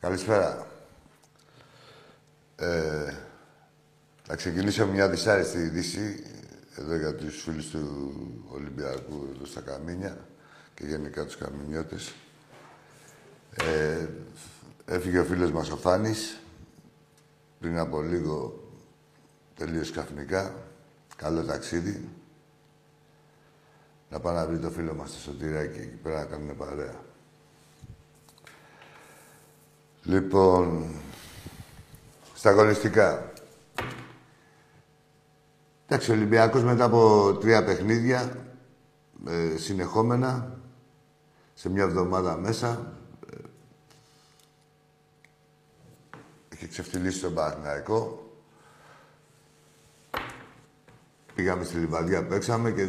Καλησπέρα. Θα ξεκινήσω μια δυσάρεστη είδηση εδώ για τους φίλους του Ολυμπιακού εδώ στα Καμίνια και γενικά τους Καμινιώτες. Έφυγε ο φίλος μας ο Φάνης. Πριν από λίγο τελείωσε ξαφνικά. Καλό ταξίδι. Να πάει να βρει το φίλο μας στο Σωτηράκι εκεί πέρα να κάνουν παρέα. Λοιπόν, στα αγωνιστικά. Εντάξει, ο Ολυμπιακός μετά από 3 παιχνίδια συνεχόμενα, σε μια εβδομάδα μέσα, έχει ξεφτυλίσει τον Παναθηναϊκό. Πήγαμε στη Λιβαδιά, παίξαμε και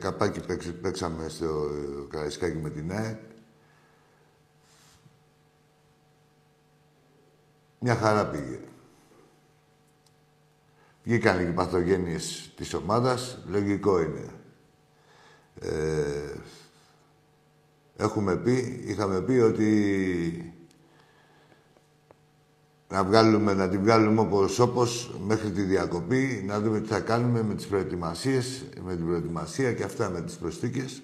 καπάκι παίξαμε στο Καρισκάκι με την ΝΑΕ. Μια χαρά πήγε. Βγήκαν οι παθογένειες της ομάδας. Λογικό είναι. Είχαμε πει ότι να την βγάλουμε όπως μέχρι τη διακοπή, να δούμε τι θα κάνουμε με τις προετοιμασίες, με την προετοιμασία και αυτά με τις προσθήκες.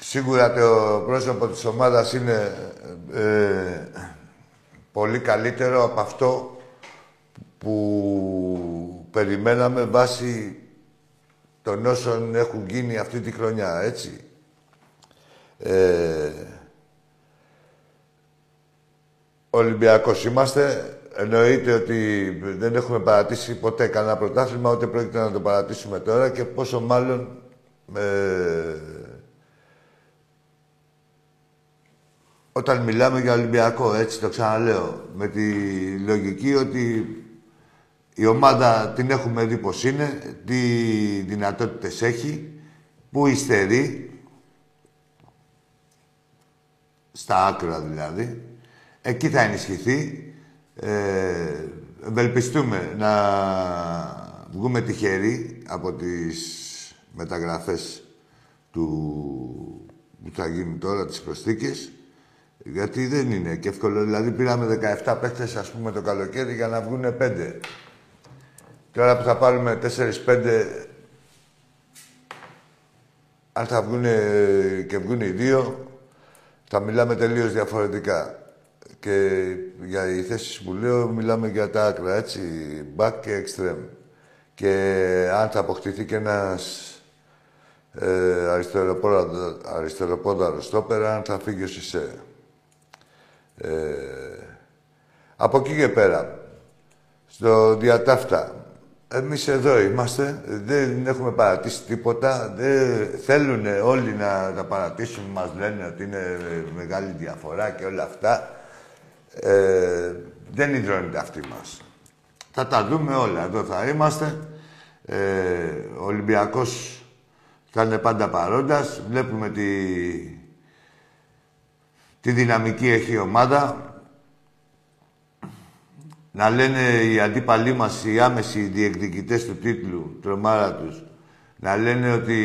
Σίγουρα το πρόσωπο της ομάδας είναι πολύ καλύτερο από αυτό που περιμέναμε βάσει των όσων έχουν γίνει αυτή τη χρονιά, έτσι. Ολυμπιακός είμαστε. Εννοείται ότι δεν έχουμε παρατήσει ποτέ κανένα πρωτάθλημα, ούτε πρόκειται να το παρατήσουμε τώρα και πόσο μάλλον όταν μιλάμε για Ολυμπιακό, έτσι το ξαναλέω, με τη λογική ότι η ομάδα την έχουμε δει πως είναι, τι δυνατότητες έχει, που υστερεί, στα άκρα δηλαδή, εκεί θα ενισχυθεί. Ευελπιστούμε να βγούμε τυχεροί από τις μεταγραφές που θα γίνουν τώρα, τις προσθήκες. Γιατί δεν είναι και εύκολο. Δηλαδή, πήραμε 17 παίκτες, ας πούμε, το καλοκαίρι για να βγουν 5. Τώρα που θα πάρουμε 4-5, αν θα βγουν και βγουν οι 2, θα μιλάμε τελείως διαφορετικά. Και για οι θέσεις που λέω, μιλάμε για τα άκρα, έτσι, back και extreme. Και αν θα αποκτηθεί και ένας αριστεροπόδαρο στόπερα, αν θα φύγει ο Σισε. Από εκεί και πέρα, στο διατάφτα, εμείς εδώ είμαστε, δεν έχουμε παρατήσει τίποτα, δεν θέλουν όλοι να τα παρατήσουν, μας λένε ότι είναι μεγάλη διαφορά και όλα αυτά. Δεν υδρώνεται αυτή μας. Θα τα δούμε όλα. Εδώ θα είμαστε. Ο Ολυμπιακός θα είναι πάντα παρόντας. Βλέπουμε τι δυναμική έχει η ομάδα. Να λένε οι αντίπαλοι μας, οι άμεσοι διεκδικητές του τίτλου, τρομάρα τους, να λένε ότι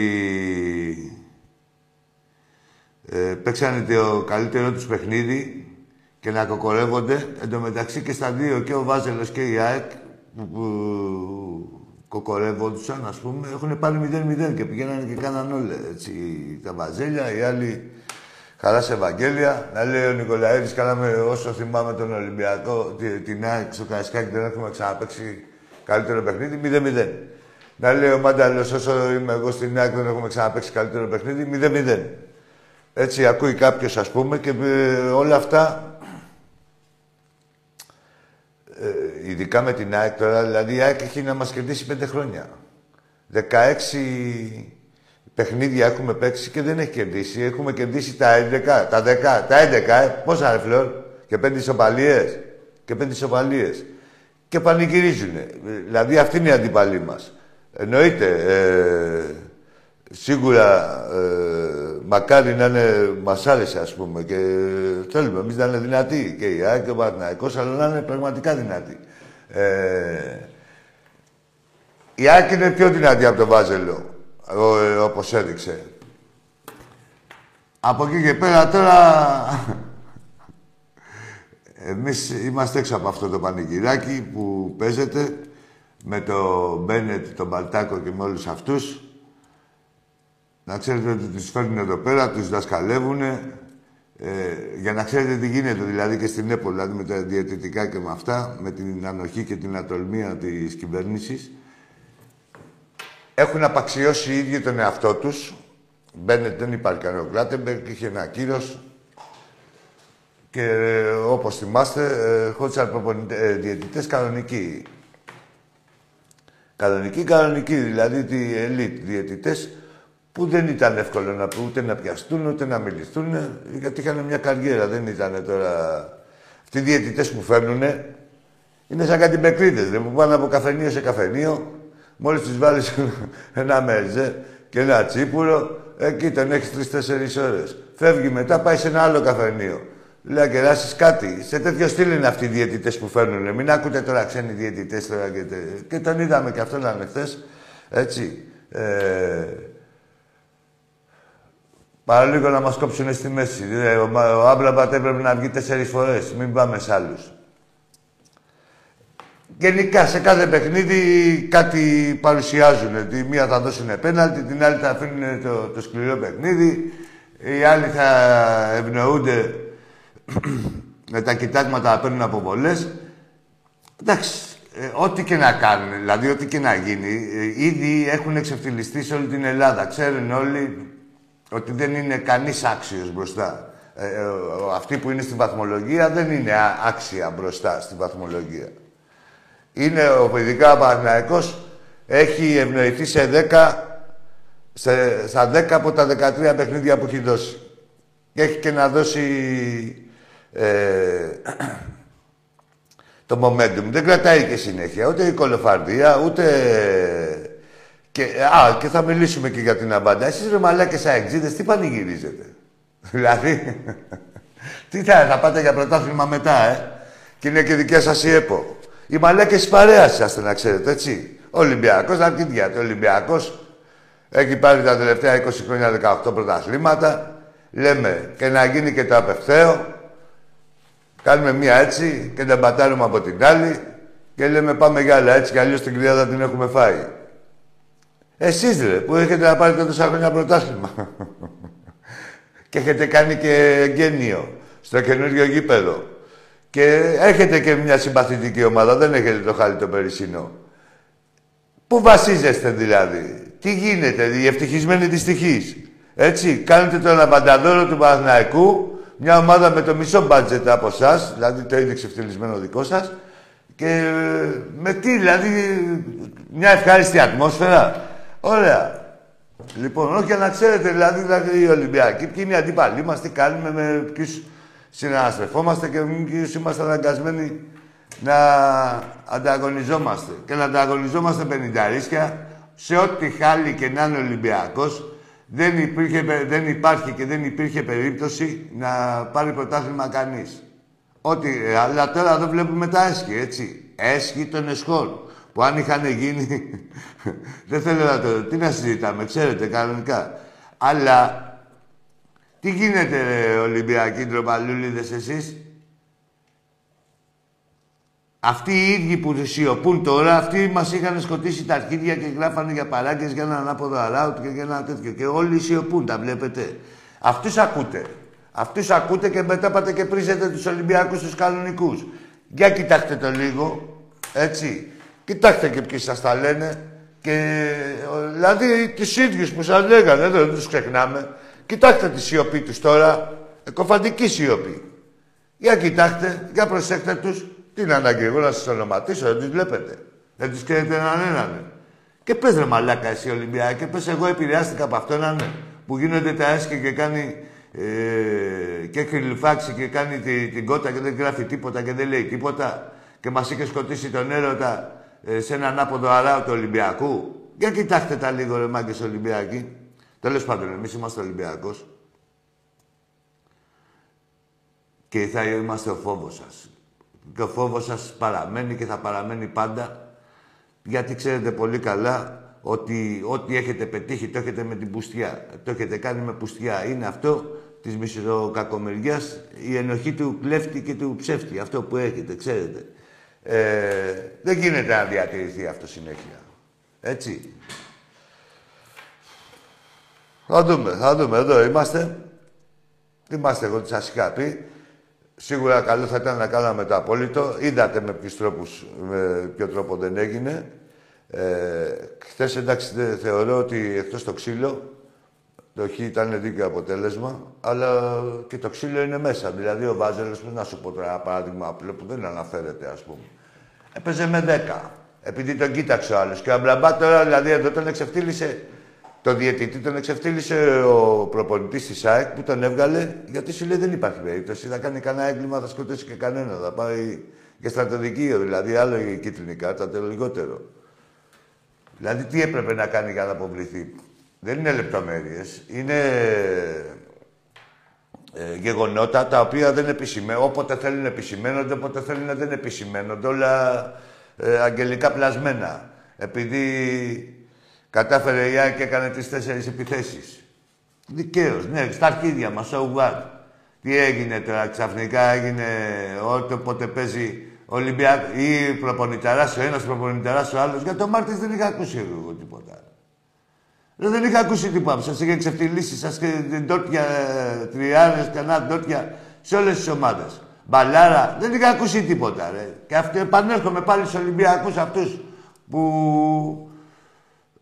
παίξανε το καλύτερό τους παιχνίδι και να κοκορεύονται. Εν τω μεταξύ και στα δύο, και ο Βάζελος και η ΑΕΚ, που κοκορεύοντουσαν, ας πούμε, έχουν πάρει 0-0 και πηγαίνανε και κάναν όλα, έτσι, τα βαζέλια, οι άλλοι... Χαρά σε Ευαγγέλια, να λέει ο Νικολαίδης, κάναμε όσο θυμάμαι τον Ολυμπιακό, την ΑΕΚ στο Καρισκάκι, δεν έχουμε ξαναπαίξει καλύτερο παιχνίδι, 0-0. Να λέει ο Μάνταλος, όσο είμαι εγώ στην ΑΕΚ, δεν έχουμε ξαναπαίξει καλύτερο παιχνίδι, 0-0. Έτσι ακούει κάποιος, ας πούμε, και όλα αυτά, ειδικά με την ΑΕΚ τώρα, δηλαδή η ΑΕΚ έχει να μας κερδίσει 5 χρόνια. 16... Παιχνίδια έχουμε παίξει και δεν έχει κερδίσει. Έχουμε κερδίσει τα 11, τα 10, τα 11, πόσα ρε φλόρ, και 5 ισοπαλίες. Και 5 ισοπαλίες. Και πανηγυρίζουνε. Δηλαδή αυτή είναι η αντίπαλή μας. Εννοείται, σίγουρα, μακάρι να είναι, μας άρεσε ας πούμε, και θέλουμε εμείς να είναι δυνατοί. Και η ΑΕΚ και ο Παναθηναϊκός, αλλά να είναι πραγματικά δυνατοί. Η ΑΕΚ είναι πιο δυνατή από τον Βάζελο. Όπως έδειξε. Από εκεί και πέρα τώρα... Εμείς είμαστε έξω από αυτό το πανηγυράκι που παίζεται με το Μπένετ, τον Μπαλτάκο και με όλους αυτούς. Να ξέρετε ότι τους φέρνουν εδώ πέρα, τους δασκαλεύουν για να ξέρετε τι γίνεται, δηλαδή και στην ΕΠΟΛ, δηλαδή με τα διαιτητικά και με αυτά, με την ανοχή και την ατολμία της κυβέρνησης. Έχουν απαξιώσει οι ίδιοι τον εαυτό τους. Μπένετ δεν υπάρχει κανένα. Ο Κλάτεμπερκ είχε ένα κύρος. Και όπως θυμάστε, χώρισαν διαιτητές κανονικοί. Κανονικοί, δηλαδή οι elite διαιτητές που δεν ήταν εύκολο να, ούτε να πιαστούν ούτε να μιληθούν, γιατί είχαν μια καριέρα. Δεν ήταν τώρα. Αυτοί οι διαιτητές που φέρνουν είναι σαν κάτι μπεκρίδες. Δηλαδή, που πάνε από καφενείο σε καφενείο. Μόλις τους βάλεις ένα μεζέ και ένα τσίπουρο, εκεί τον έχεις 3-4 ώρες. Φεύγει μετά, πάει σε ένα άλλο καφενείο. Λέει να κεράσεις κάτι. Σε τέτοιο στυλ είναι αυτοί οι διαιτητές που φέρνουνε. Μην ακούτε τώρα ξένοι διαιτητές τώρα και τέτοια. Και τον είδαμε και αυτόν ήταν χθες. Έτσι. Παραλίγο να μας κόψουνε στη μέση. Ο Άμπραμπατ έπρεπε να βγει 4 φορές. Μην πάμε σ' άλλους. Γενικά, σε κάθε παιχνίδι κάτι παρουσιάζουν. Τη μία θα δώσουν πέναλτι, την άλλη θα αφήνουν το σκληρό παιχνίδι, οι άλλοι θα ευνοούνται με τα κοιτάγματα να παίρνουν αποβολές. Εντάξει, ό,τι και να κάνουν, δηλαδή ό,τι και να γίνει, ήδη έχουν εξευθυλιστεί σε όλη την Ελλάδα. Ξέρουν όλοι ότι δεν είναι κανείς άξιος μπροστά. Αυτοί που είναι στη βαθμολογία δεν είναι άξια μπροστά στη βαθμολογία. Είναι ο παιδικά Παναθηναϊκός, έχει ευνοηθεί σε 10, στα 10 από τα 13 παιχνίδια που έχει δώσει. Και έχει και να δώσει το momentum. Δεν κρατάει και συνέχεια, ούτε η κολοφαρδία, ούτε... Και θα μιλήσουμε και για την αμπάντα. Εσείς ρε μαλάκες αεξίδες, τι πανηγυρίζετε. Δηλαδή, τι θα πάτε για πρωτάθλημα μετά, Και είναι και δικιά σας η ΕΠΟ. Οι μαλάκες της παρέας είσαστε, να ξέρετε, έτσι. Ο Ολυμπιακός, να κοιτάξτε. Ο Ολυμπιακός έχει πάρει τα τελευταία 20 χρόνια 18 πρωταθλήματα. Λέμε και να γίνει και το απευθέω. Κάνουμε μία έτσι και τα μπατάρουμε από την άλλη. Και λέμε πάμε για άλλα έτσι κι αλλιώς την κρυάδα την έχουμε φάει. Εσείς ρε, που έχετε να πάρετε τόσα χρόνια πρωτάθλημα. Και έχετε κάνει και εγγένειο στο καινούριο γήπεδο. Και έχετε και μια συμπαθητική ομάδα, δεν έχετε το χάλι το περισσινό. Πού βασίζεστε δηλαδή, τι γίνεται, οι ευτυχισμένοι δυστυχείς. Έτσι, κάνετε τον απανταδόρο του Παναθηναϊκού, μια ομάδα με το μισό μπάτζετ από εσάς, δηλαδή το είναι ξεφτυλισμένο δικό σας, και με τι, δηλαδή, μια ευχάριστη ατμόσφαιρα. Ωραία. Λοιπόν, όχι να ξέρετε, δηλαδή οι Ολυμπιακοί, ποιοι είναι οι αντίπαλοι μας, τι κάνουμε, με ποιους συναναστρεφόμαστε και εμείς ήμασταν αναγκασμένοι να ανταγωνιζόμαστε. Και να ανταγωνιζόμαστε πενηνταρίσκια σε ό,τι χάλι και να είναι Ολυμπιακός. Δεν υπάρχει και δεν υπήρχε περίπτωση να πάρει πρωτάθλημα κανείς. Αλλά τώρα εδώ βλέπουμε τα έσχη, έτσι. Έσχη των εσχόλ. Που αν είχαν γίνει... δεν θέλω να το... Τι να συζητάμε, ξέρετε, κανονικά. Αλλά... τι γίνεται, ρε, Ολυμπιακοί ντροπαλούλιδες εσείς. Αυτοί οι ίδιοι που σιωπούν τώρα, αυτοί μας είχαν σκοτήσει τα αρχίδια και γράφανε για παράγκες, για ένα ανάποδο αράουτ και για ένα τέτοιο. Και όλοι σιωπούν, τα βλέπετε. Αυτούς ακούτε. Αυτούς ακούτε και μετά πάτε και πρίζετε τους Ολυμπιακούς τους κανονικούς. Για κοιτάξτε το λίγο, έτσι. Κοιτάξτε και ποιοι σας τα λένε. Και, δηλαδή, τους ίδιους που σας λέγανε, δεν τους ξεχνάμε. Κοιτάξτε τη σιωπή τους τώρα, κοφαντική σιωπή. Για κοιτάξτε, για προσέχτε τους. Τι είναι ανάγκη εγώ να σας ονοματίσω, δεν τους βλέπετε. Δεν τους ξέρετε έναν έναν. Και πες ρε μαλάκα εσύ Ολυμπιακέ, πες εγώ επηρεάστηκα από αυτόν έναν που γίνονται τα έσχη και κάνει... και κρυλουφάξει και κάνει την κότα και δεν γράφει τίποτα και δεν λέει τίποτα. Και μας είχε σκοτήσει τον έρωτα σε έναν ανάποδο αράο του Ολυμπιακού. Για κοιτάξτε τα λίγο ρε μάγκες Ολυμπιακοί. Τέλος πάντων, εμείς είμαστε Ολυμπιακός. Και θα είμαστε ο φόβος σας. Και ο φόβος σας παραμένει και θα παραμένει πάντα. Γιατί ξέρετε πολύ καλά ότι ό,τι έχετε πετύχει το έχετε με την πουστιά. Το έχετε κάνει με πουστιά. Είναι αυτό της μισοκακομεριάς, η ενοχή του κλέφτη και του ψεύτη. Αυτό που έχετε, ξέρετε. Δεν γίνεται να διατηρηθεί αυτό συνέχεια. Έτσι. Θα δούμε, θα δούμε. Εδώ είμαστε. Είμαστε, εγώ τι σας είχα πει. Σίγουρα καλό θα ήταν να κάναμε το απόλυτο. Είδατε με ποιους τρόπους, με ποιο τρόπο δεν έγινε. Χθες, εντάξει, θεωρώ ότι εκτός το ξύλο, το χ ήταν δίκαιο αποτέλεσμα, αλλά και το ξύλο είναι μέσα. Δηλαδή, ο Βάζελος, να σου πω τώρα ένα παράδειγμα απλό που δεν αναφέρεται, ας πούμε. Έπαιζε με 10, επειδή τον κοίταξε ο άλλος. Και ο Αμπραμπά τώρα, δηλαδή, εδώ τον εξεφτύλισε. Το διαιτητή τον εξεφτύλισε ο προπονητής της ΑΕΚ που τον έβγαλε, γιατί σου λέει δεν υπάρχει περίπτωση. Θα κάνει κανένα έγκλημα, θα σκοτώσει και κανένα. Θα πάει και στρατοδικείο, δηλαδή άλλο η κίτρινη κάρτα, το λιγότερο. Δηλαδή τι έπρεπε να κάνει για να αποβληθεί. Δεν είναι λεπτομέρειες. Είναι γεγονότα τα οποία δεν επισημαίνονται. Όποτε θέλουν επισημαίνονται, όποτε θέλουν δεν επισημαίνονται. Όλα αγγελικά πλασμένα. Επειδή... κατάφερε η ΑΕΚ και έκανε 3-4 επιθέσεις. Δικαίως, ναι, στα αρχίδια μας, so what. Τι έγινε τώρα, ξαφνικά έγινε όποτε παίζει Ολυμπιακ... ή προπονηταράς ο ένας, προπονηταράς ο άλλος. Για τον Μάρτης δεν είχα ακούσει εγώ τίποτα. Δεν είχα ακούσει τίποτα. Σας είχε ξεφτυλίσει, σας είχε ντόρτια, τριάρες, κανά ντόρτια σε όλες τις ομάδες. Μπαλάρα, δεν είχα ακούσει τίποτα, ρε. Και επανέρχομαι πάλι στους Ολυμπιακούς αυτούς που...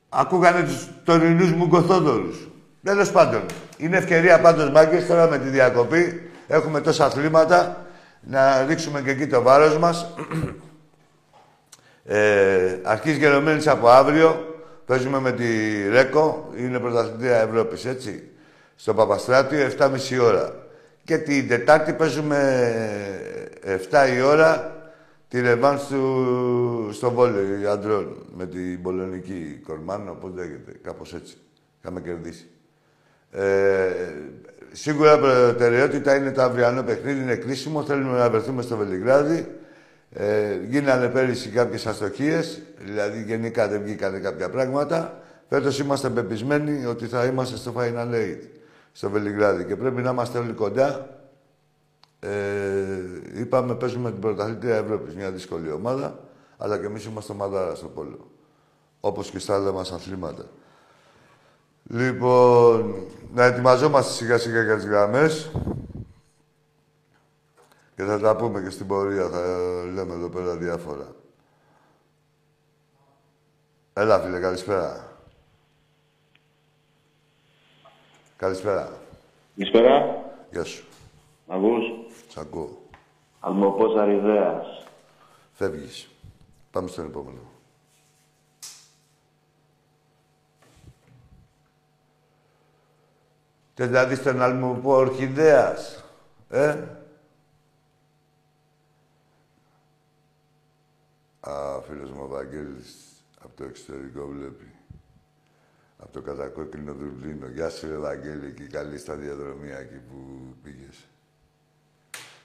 ακούγανε τους τωρινούς μου κοθόδωρους. Τέλος πάντων, είναι ευκαιρία πάντως, μάγκες, τώρα με τη διακοπή. Έχουμε τόσα αθλήματα, να ρίξουμε και εκεί το βάρος μας. Αρχής Γερομένης από αύριο, παίζουμε με τη Ρέκο, είναι πρωταθλήτρια Ευρώπης, έτσι. Στο Παπαστράτιο, 7.30 ώρα. Και την Τετάρτη παίζουμε 7 η ώρα, τη ρεβάνς στο βόλεϊ αντρών, με την πολωνική Κορμάνο, όπως λέγεται, κάπως έτσι. Είχαμε κερδίσει. Σίγουρα προτεραιότητα είναι το αυριανό παιχνίδι, είναι κρίσιμο. Θέλουμε να βρεθούμε στο Βελιγράδι. Γίνανε πέρυσι κάποιες αστοχίες, δηλαδή γενικά δεν βγήκανε κάποια πράγματα. Φέτος είμαστε πεπισμένοι ότι θα είμαστε στο Φάιλ ΛΑΛΕΙΤ, στο Βελιγράδι. Και πρέπει να είμαστε όλοι κοντά. Είπαμε, παίζουμε την πρωταθλήτρια Ευρώπης, μια δύσκολη ομάδα, αλλά και εμείς είμαστε ομαδάρα στο πόλο. Όπως και στα άλλα μας αθλήματα. Λοιπόν, να ετοιμαζόμαστε σιγά σιγά για τις γραμμές. Και θα τα πούμε και στην πορεία, θα λέμε εδώ πέρα διάφορα. Έλα φίλε, καλησπέρα. Καλησπέρα. Καλησπέρα. Γεια σου. Μ' ακούς. Σ' ακούω. Αλμοπός Αριδέας. Φεύγεις. Πάμε στον επόμενο. Θες να δεις τον Αλμοπό Ορχιδέας. φίλος μου ο Βαγγέλης από το εξωτερικό βλέπει. Από το κατακόκκινο Δουβλίνο. Γεια σου, ρε Βαγγέλη, και καλή σταδιαδρομή εκεί που πήγες.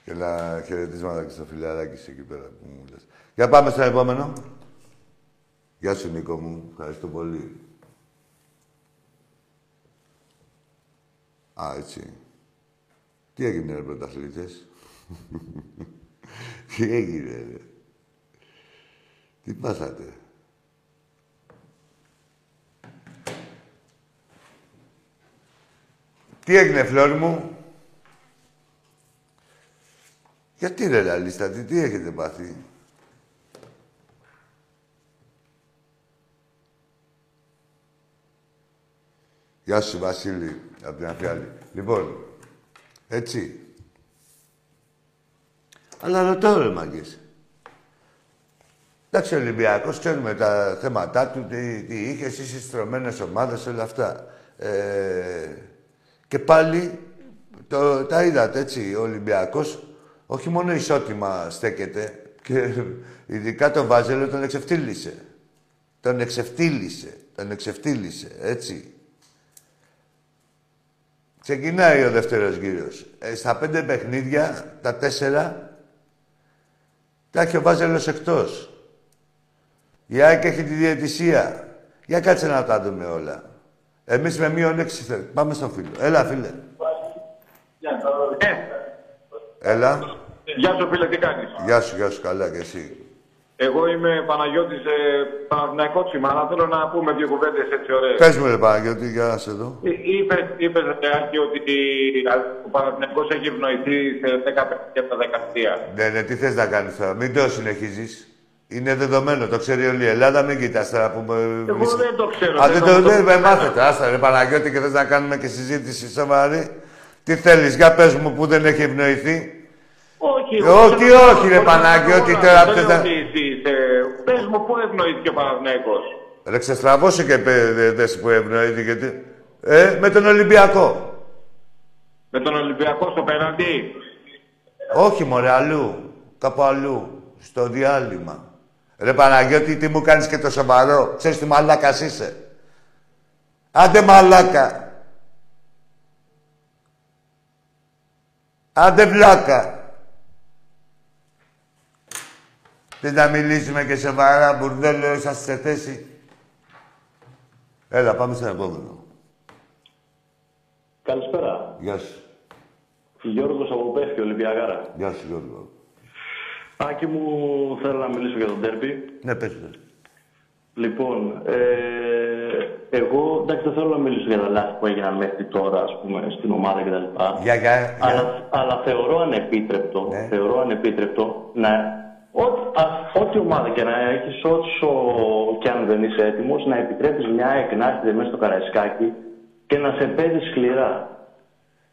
Και ένα χαιρετίσματα και στο φιλαράκι σου εκεί πέρα που μου λες. Για πάμε στο επόμενο. Γεια σου, Νίκο μου. Ευχαριστώ πολύ. Α, έτσι. Τι έγινε, ρε πρωταθλήτες. Τι έγινε, ρε. Τι πάθατε. Τι έγινε, Φλόρ μου. Γιατί, ρε Λαλίστα, τι έχετε πάθει. Γεια σου, Βασίλη, από την Αφιάλη. Λοιπόν, έτσι. Αλλά ρωτάω, ρε μάγκες. Εντάξει, ο Ολυμπιακός, ξέρουμε τα θέματά του, τι είχε, εσείς οι στρωμένες ομάδες, όλα αυτά. Και πάλι, τα είδατε, έτσι, ο Ολυμπιακός, όχι μόνο ισότιμα στέκεται, και ειδικά τον Βάζελο τον εξεφτύλισε. Τον εξεφτύλισε, έτσι. Ξεκινάει ο δεύτερος γύρος. Στα 5 παιχνίδια, τα 4, τα έχει ο Βάζελος εκτός. Η ΑΕΚ έχει τη διαιτησία. Για κάτσε να τα δούμε όλα. Εμείς με -6 θέλουμε. Πάμε στον φίλο. Έλα, φίλε. Έλα. Γεια σου, φίλε, τι κάνεις. Γεια σου, καλά και εσύ. Εγώ είμαι Παναγιώτης, Παναθηναϊκός σήμερα. Θέλω να πούμε δύο κουβέντες έτσι ωραίες. Πες μου, ρε Παναγιώτη, για να σε δω. Είπες, Άρκη, ότι ο Παναθηναϊκός έχει ευνοηθεί σε 10 παιχνίδια από τα 13. Ναι, ναι, τι θες να κάνεις τώρα. Μην το συνεχίζεις. Είναι δεδομένο, το ξέρει όλη η Ελλάδα. Μην κοιτάς τώρα που. Εγώ δεν το ξέρω. Αν δεν το δούμε, μάθετε. Άστα, ρε Παναγιώτη, και θες να κάνουμε και συζήτηση σοβαρή. Τι θέλεις, για πες μου που δεν έχει ευνοηθεί. Όχι, ρε Παναγιώτη, τώρα πες να... Πες μου, πού ευνοήθηκε ο Παναθηναϊκός. Ρε ξεστραβώσου και πες που ευνοήθηκε. Με τον Ολυμπιακό. Με τον Ολυμπιακό στο πέναντι. Όχι, μωρέ, αλλού. Κάπου αλλού. Στο διάλειμμα. Ρε Παναγιώτη, τι μου κάνεις και το σοβαρό. Ξέρεις τι μαλάκας είσαι. Άντε μαλάκα. Άντε βλάκα. Δεν θα μιλήσουμε και σοβαρά, μπουρδέλο, είσαστε σε θέση. Έλα, πάμε στον επόμενο. Καλησπέρα. Γεια σου. Γιώργος από Πέφκη, Ολυμπιακάρα. Γεια σου, Γιώργο. Άκη μου, θέλω να μιλήσω για τον ντέρμπι. Ναι, πέστε. Λοιπόν, εγώ εντάξει δεν θέλω να μιλήσω για τα λάθη που έγιναν μέχρι τώρα, ας πούμε, στην ομάδα κτλ. Αλλά θεωρώ ανεπίτρεπτο, ναι. Ό,τι ομάδα και να έχεις, όσο και αν δεν είσαι έτοιμος, να επιτρέπεις μια ΑΕΚ να έρχεται μέσα στο Καραϊσκάκι και να σε παίζει σκληρά.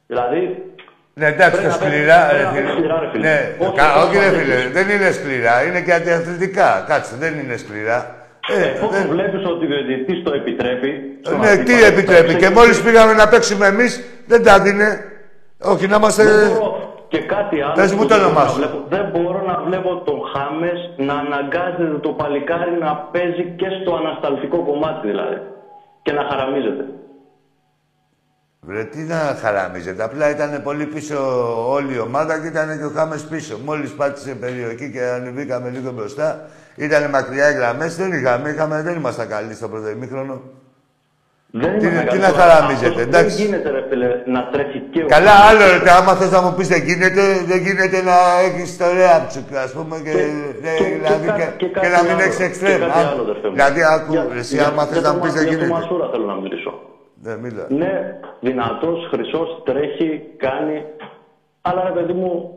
Δηλαδή... Ναι, εντάξει, τα σκληρά, ρε φίλε. Ναι, όχι ρε φίλε, δεν είναι σκληρά. Είναι και αντιαθλητικά. Κάτσε, δεν είναι σκληρά. Εφόσον βλέπεις ότι ο διαιτητής το επιτρέπει... Ναι, τι επιτρέπει. Και μόλις πήγαμε να παίξουμε εμείς, δεν τα δίνε. Όχι, να είμαστε... Και κάτι άλλο. Πες μου το όνομά σου. Δεν μπορώ να βλέπω τον Χάμες να αναγκάζεται το παλικάρι να παίζει και στο ανασταλτικό κομμάτι δηλαδή. Και να χαραμίζεται. Βρε, τι να χαραμίζεται. Απλά ήταν πολύ πίσω όλη η ομάδα και ήταν και ο Χάμες πίσω. Μόλις πάτησε περιοχή και ανεβήκαμε λίγο μπροστά, ήταν μακριά οι γραμμές. Δεν είχαμε, δεν ήμασταν καλοί στο πρώτο ημίχρονο. Τι να χαραμίζετε, εντάξει. Δεν γίνεται, ρε φίλε, να τρέχει και ο... Καλά, άλλο, ρε, άμα θες να μου πεις δεν γίνεται, να έχεις το ρεάπ σου, ας πούμε, και να μην έχεις εξτρέμ. Δηλαδή, άκου, εσύ, άμα θες να μου πεις δεν γίνεται. Για το Μασούρα θέλω να μιλήσω. Ναι, δυνατός, χρυσός, τρέχει, κάνει, αλλά, ρε παιδί μου,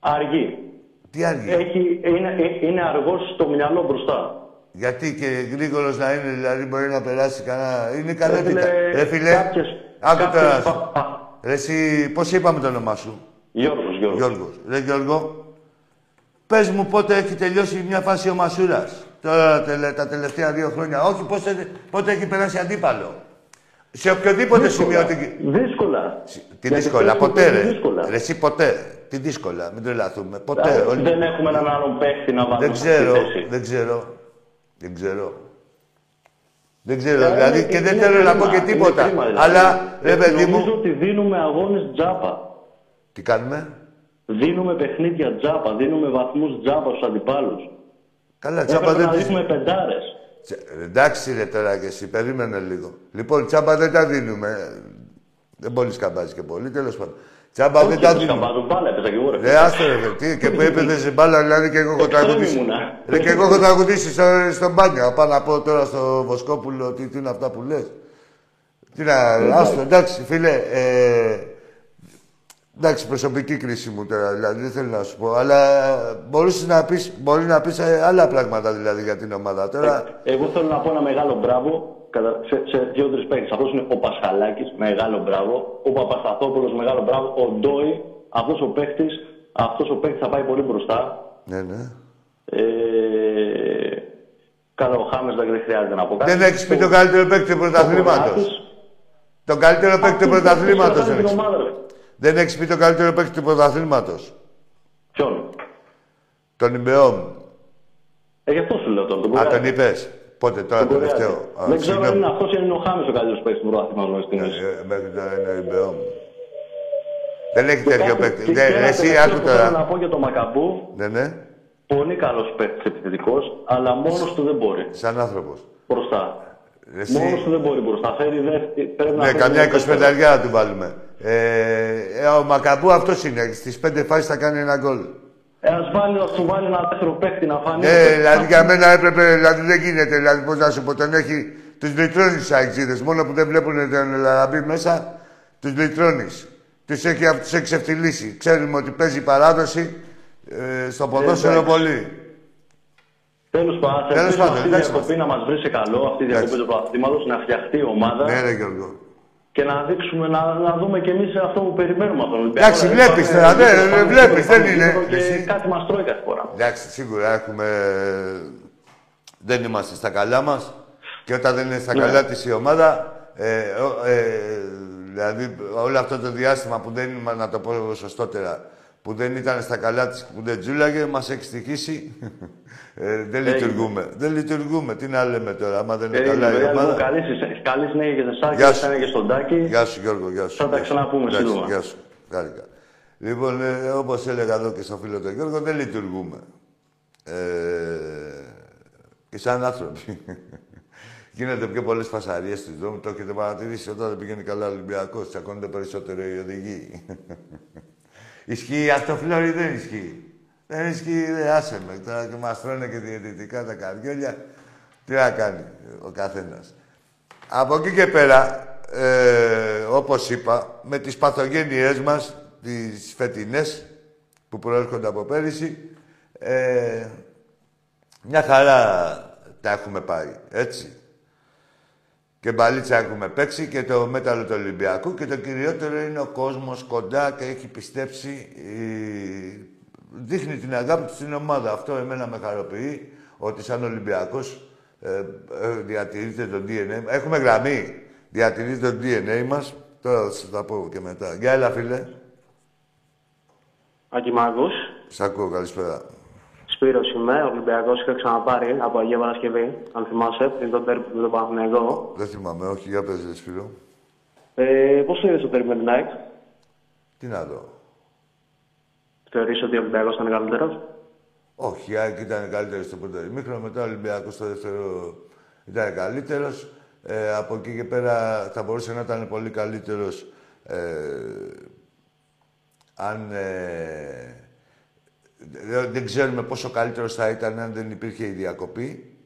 αργεί. Τι αργεί? Είναι αργός στο μυαλό μπροστά. Γιατί και γρήγορος να είναι, δηλαδή μπορεί να περάσει κανένα... Είναι ικανότητα. Ρε φίλε, άκου τώρα. Ρε εσύ, πώς είπαμε το όνομά σου. Γιώργος. Ρε Γιώργο, πες μου πότε έχει τελειώσει μια φάση ο Μασούρας. Τώρα τα τελευταία 2 χρόνια. Όχι, πότε έχει περάσει αντίπαλο. Σε οποιοδήποτε δύσκολα. Σημείο... Δύσκολα. Τι δύσκολα, ποτέ ρε. Δύσκολα. Εσύ ποτέ. Τι δύσκολα, μην τρελαθούμε. Ποτέ. Άρα, όλοι... Δεν έχουμε έναν άλλον παίχτη να βάλουμε στη θέση. Δεν ξέρω, δηλαδή και δεν θέλω να πω και τίποτα. Κρίμα, δηλαδή. Αλλά, ρε παιδί μου... Νομίζω ότι δίνουμε αγώνες τζάπα. Τι κάνουμε? Δίνουμε παιχνίδια τζάπα, δίνουμε βαθμούς τζάπα στους αντιπάλους. Καλά, τζάπα δεν... δίνουμε πεντάρες. Εντάξει ρε τώρα και εσύ, περίμενε λίγο. Λοιπόν, τσάμπα δεν τα δίνουμε. Δεν πολύ σκαμπάζει και πολύ, τέλος πάντων. Τσάμπα δεν τα δίνουμε. Ρε άστο ρε, τι, και που έπαιζε μπάλα, δηλαδή και εγώ έχω τραγουδήσει. Ρε και εγώ έχω τραγουδήσει στον μπάνιο. Πάω να πω τώρα στο Βοσκόπουλο ότι τι είναι αυτά που λες. Τι να, άστο, εντάξει φίλε. Εντάξει, προσωπική κρίση μου τώρα, δηλαδή δεν θέλω να σου πω, αλλά μπορεί να πεις άλλα πράγματα δηλαδή για την ομάδα τώρα. Εγώ θέλω να πω ένα μεγάλο μπράβο σε δύο-τρεις παίκτες. Αυτός είναι ο Πασχαλάκης, μεγάλο μπράβο, ο Παπασταθόπουλος, μεγάλο μπράβο, ο Ντόι, αυτός ο παίκτης θα πάει πολύ μπροστά. Ναι, ναι. Καλά, ο Χάμες δεν χρειάζεται να πω κάτι. Δεν έχεις πει τον καλύτερο παίκτη του πρωταθλήματος. Τον καλύτερο παίκτη του πρωταθλήματος δεν έχεις πει. Δεν έχεις πει το καλύτερο παίκτη του πρωταθλήματος. Ποιον? Τον Ιμπεόμ. Γι' αυτό σου λέω τον. Α, τον είπες. Πότε τώρα τον τελευταίο. Δεν ξέρω αν είναι αυτός ή αν είναι ο Χάμης ο καλύτερος παίκτης του πρωταθλήματος. Μέχρι τώρα είναι ο Ιμπεόμ. Δεν έχει τέτοιο παίκτη. Εσύ άκου τώρα. Θέλω να πω για τον Μακαμπού. Ναι, ναι. Πολύ καλός παίκτης επιθετικός, αλλά μόνος του δεν μπορεί. Σαν άνθρωπος. Μπροστά. Μόνος του δεν μπορεί μπροστά. Ναι, καμιά 25 του βάλουμε. Ο Μακαμπού αυτός είναι. Στις 5 φάσεις θα κάνει ένα γκολ. Ας βάλει ένα δεύτερο παίκτη να φανεί. Ναι, δηλαδή για μένα έπρεπε, δηλαδή δεν γίνεται. Δηλαδή πώς να σου πω, τον έχει. Τους λυτρώνεις αεξίδες. Μόνο που δεν βλέπουν τον Λαμπή μέσα, τους λυτρώνεις. Τους έχει ξεφτυλίσει. Ξέρουμε ότι παίζει παράδοση στο ποδόσφαιρο πολύ. Τέλος πάντων, αυτή η διακοπή να μας βρει σε καλό, αυτή η διακοπή του πρωταθλήματος, να φτιαχτεί η ομάδα. Ναι, ρε Γιώργο. Και να δείξουμε, να δούμε κι εμείς αυτό που περιμένουμε από τον Ολυμπιακό. Εντάξει, βλέπεις τώρα, δεν είναι. Και κάτι μας τρώει κάθε φορά. Εντάξει, σίγουρα έχουμε... Δεν είμαστε στα καλά μας. Και όταν δεν είναι στα καλά της η ομάδα, δηλαδή όλο αυτό το διάστημα που δεν είναι, να το πω σωστότερα, που δεν ήταν στα καλά της, που δεν τζούλαγε, μας έχει στοιχήσει. Δεν λειτουργούμε. Τι να λέμε τώρα, άμα δεν είναι καλά η ομάδα. Καλή συνέχεια και σε εσάς, και στον Τάκη. Γεια σου Γιώργο, γεια σου. Θα τα ξαναπούμε σύντομα. Γεια σου, χάρηκα. Λοιπόν, όπως έλεγα εδώ και στον φίλο τον Γιώργο, δεν λειτουργούμε. Και σαν άνθρωποι. Γίνονται πιο πολλές φασαρίες στη δρόμη, το έχετε παρατηρήσει. Όταν δεν πηγαίνει καλά ο Ολυμπιακός, τσακώνονται περισσότερο οι οδηγοί. Ισχύει αυτό, φίλο, ή δεν ισχύει? Δεν ισχύει, άσε με. Τώρα και μας τρώνε και διαιτητικά τα καρδιόλια. Τι να κάνει ο καθένας. Από εκεί και πέρα, όπως είπα, με τις παθογένειές μας, τις φετινές που προέρχονται από πέρυσι, μια χαρά τα έχουμε πάρει, έτσι. Και μπαλίτσα έχουμε παίξει και το μέταλλο του Ολυμπιακού και το κυριότερο είναι ο κόσμος κοντά και έχει πιστέψει, δείχνει την αγάπη του στην ομάδα. Αυτό εμένα με χαροποιεί, ότι σαν Ολυμπιακός διατηρείται το DNA. Έχουμε γραμμή. Διατηρείται το DNA μας. Τώρα θα τα πω και μετά. Γεια, έλα φίλε. Άκη Μάγκος. Σ' ακούω, καλησπέρα. Σπύρος είμαι, Ολυμπιακός, είχα ξαναπάρει από Αγία Παρασκευή, αν θυμάσαι, πριν το τέρμι που το πάμε εγώ. Δεν θυμάμαι, όχι, για πες, Σπύρο. Πώς το είδες το τέρμι με την ΑΕΚ? Τι να δω. Θεωρείς ότι ο Ολυμπιακός ήταν καλύτερος? Όχι, η ΑΕΚ ήταν καλύτερος στο πρώτο ημίχρονο, μετά ο Ολυμπιακός στο δεύτερο ήταν καλύτερος. Από εκεί και πέρα θα μπορούσε να ήταν πολύ καλύτερος αν... Δεν ξέρουμε πόσο καλύτερος θα ήταν αν δεν υπήρχε η διακοπή.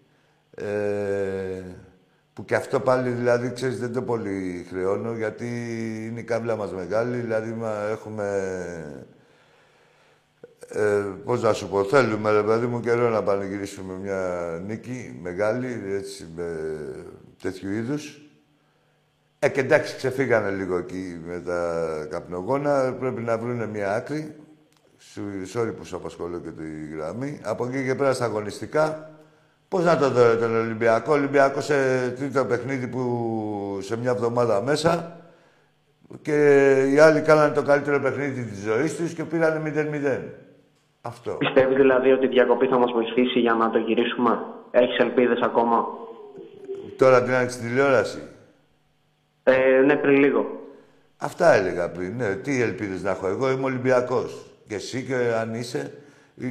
Που και αυτό πάλι, δηλαδή, ξέρεις, δεν το πολύ χρεώνω, γιατί είναι η κάβλα μας μεγάλη, δηλαδή έχουμε... πώς να σου πω, θέλουμε, ρε παιδί μου, καιρό να πανηγυρίσουμε μια νίκη μεγάλη, έτσι, με τέτοιου είδους. Και εντάξει, ξεφύγανε λίγο εκεί με τα καπνογόνα, πρέπει να βρούνε μια άκρη. Sorry που σου απασχολώ και τη γραμμή. Από εκεί και πέρα στα αγωνιστικά, Πώς να το δω τον Ολυμπιακό. Ολυμπιακό σε τρίτο παιχνίδι που σε μια εβδομάδα μέσα και οι άλλοι κάνανε το καλύτερο παιχνίδι της ζωής τους και πήρανε 0-0. Αυτό. Πιστεύεις δηλαδή ότι η διακοπή θα μας βοηθήσει για να το γυρίσουμε? Έχεις ελπίδες ακόμα? Τώρα την άνοιξη τηλεόραση. Ναι, πριν λίγο. Αυτά έλεγα πριν. Ναι, τι ελπίδες να έχω. Εγώ είμαι Ολυμπιακός. Και εσύ και αν είσαι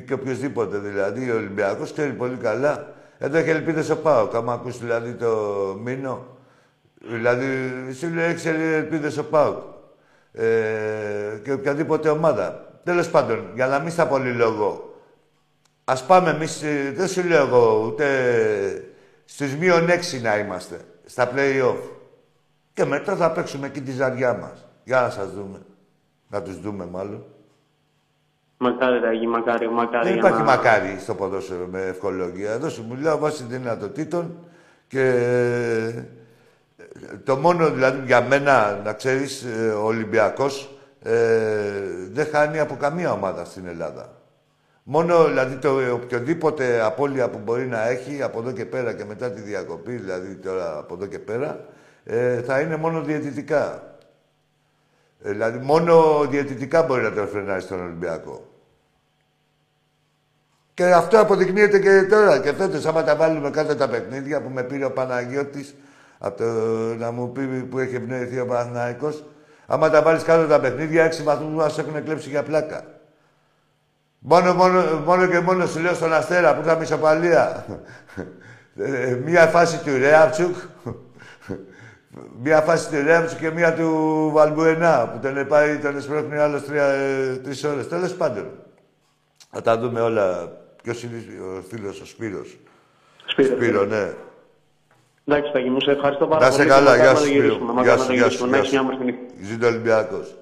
και οποιοδήποτε δηλαδή. Ο Ολυμπιακός ξέρει πολύ καλά. Εδώ έχει ελπίδες ο ΠΑΟΚ. Άμα ακούσει δηλαδή το μήνο. Δηλαδή, εσύ λέει έχει ελπίδες ο ΠΑΟΚ. Και οποιαδήποτε ομάδα. Τέλος πάντων, για να μην στα πολύ λόγω. Ας πάμε εμείς, δεν σου λέω εγώ, ούτε στις -6 να είμαστε, στα play-off. Και μετά θα παίξουμε εκεί τη ζαριά μας. Για να σας δούμε. Να τους δούμε μάλλον. Μακάρι, Ράγι, μακάρι, μακάρι. Δεν υπάρχει μακάρι στο ποδόσφαιρο με ευκολογία. Εδώ σου μιλάω βάσει δυνατοτήτων και... Το μόνο δηλαδή για μένα, να ξέρεις, ο Ολυμπιακός δεν χάνει από καμία ομάδα στην Ελλάδα. Μόνο δηλαδή το οποιοδήποτε απώλεια που μπορεί να έχει από εδώ και πέρα και μετά τη διακοπή, δηλαδή τώρα από εδώ και πέρα, θα είναι μόνο διαιτητικά. Δηλαδή μόνο διαιτητικά μπορεί να το φρενάρει στον Ολυμπιακό. Και αυτό αποδεικνύεται και τώρα και φέτος, άμα τα βάλουμε κάτω τα παιχνίδια που με πήρε ο Παναγιώτης από το να μου πει που έχει ευνοηθεί ο Παναθηναϊκός. Άμα τα βάλεις κάτω τα παιχνίδια, 6 βαθμούς μας έχουν κλέψει για πλάκα. Μόνο και μόνο σου λέω στον Αστέρα που είχαμε ισοπαλία. Μία φάση του Ρέαμτσουκ. Μία φάση του Ρέαμτσουκ και μία του Βαλμπουενά που τον πάει, τον εσπρώχνει άλλος 3 ώρες. Τέλος πάντων. Θα τα δούμε όλα. Ποιος είναι ο φίλος, ο Σπύρος. Σπύρο, ναι. Εντάξει, θα γυμνούσε. Ευχαριστώ πάρα πολύ. Να είσαι καλά. Γεια σου, Σπύρο. Γεια σου, γεια σου. Ζήτω Ολυμπιακός.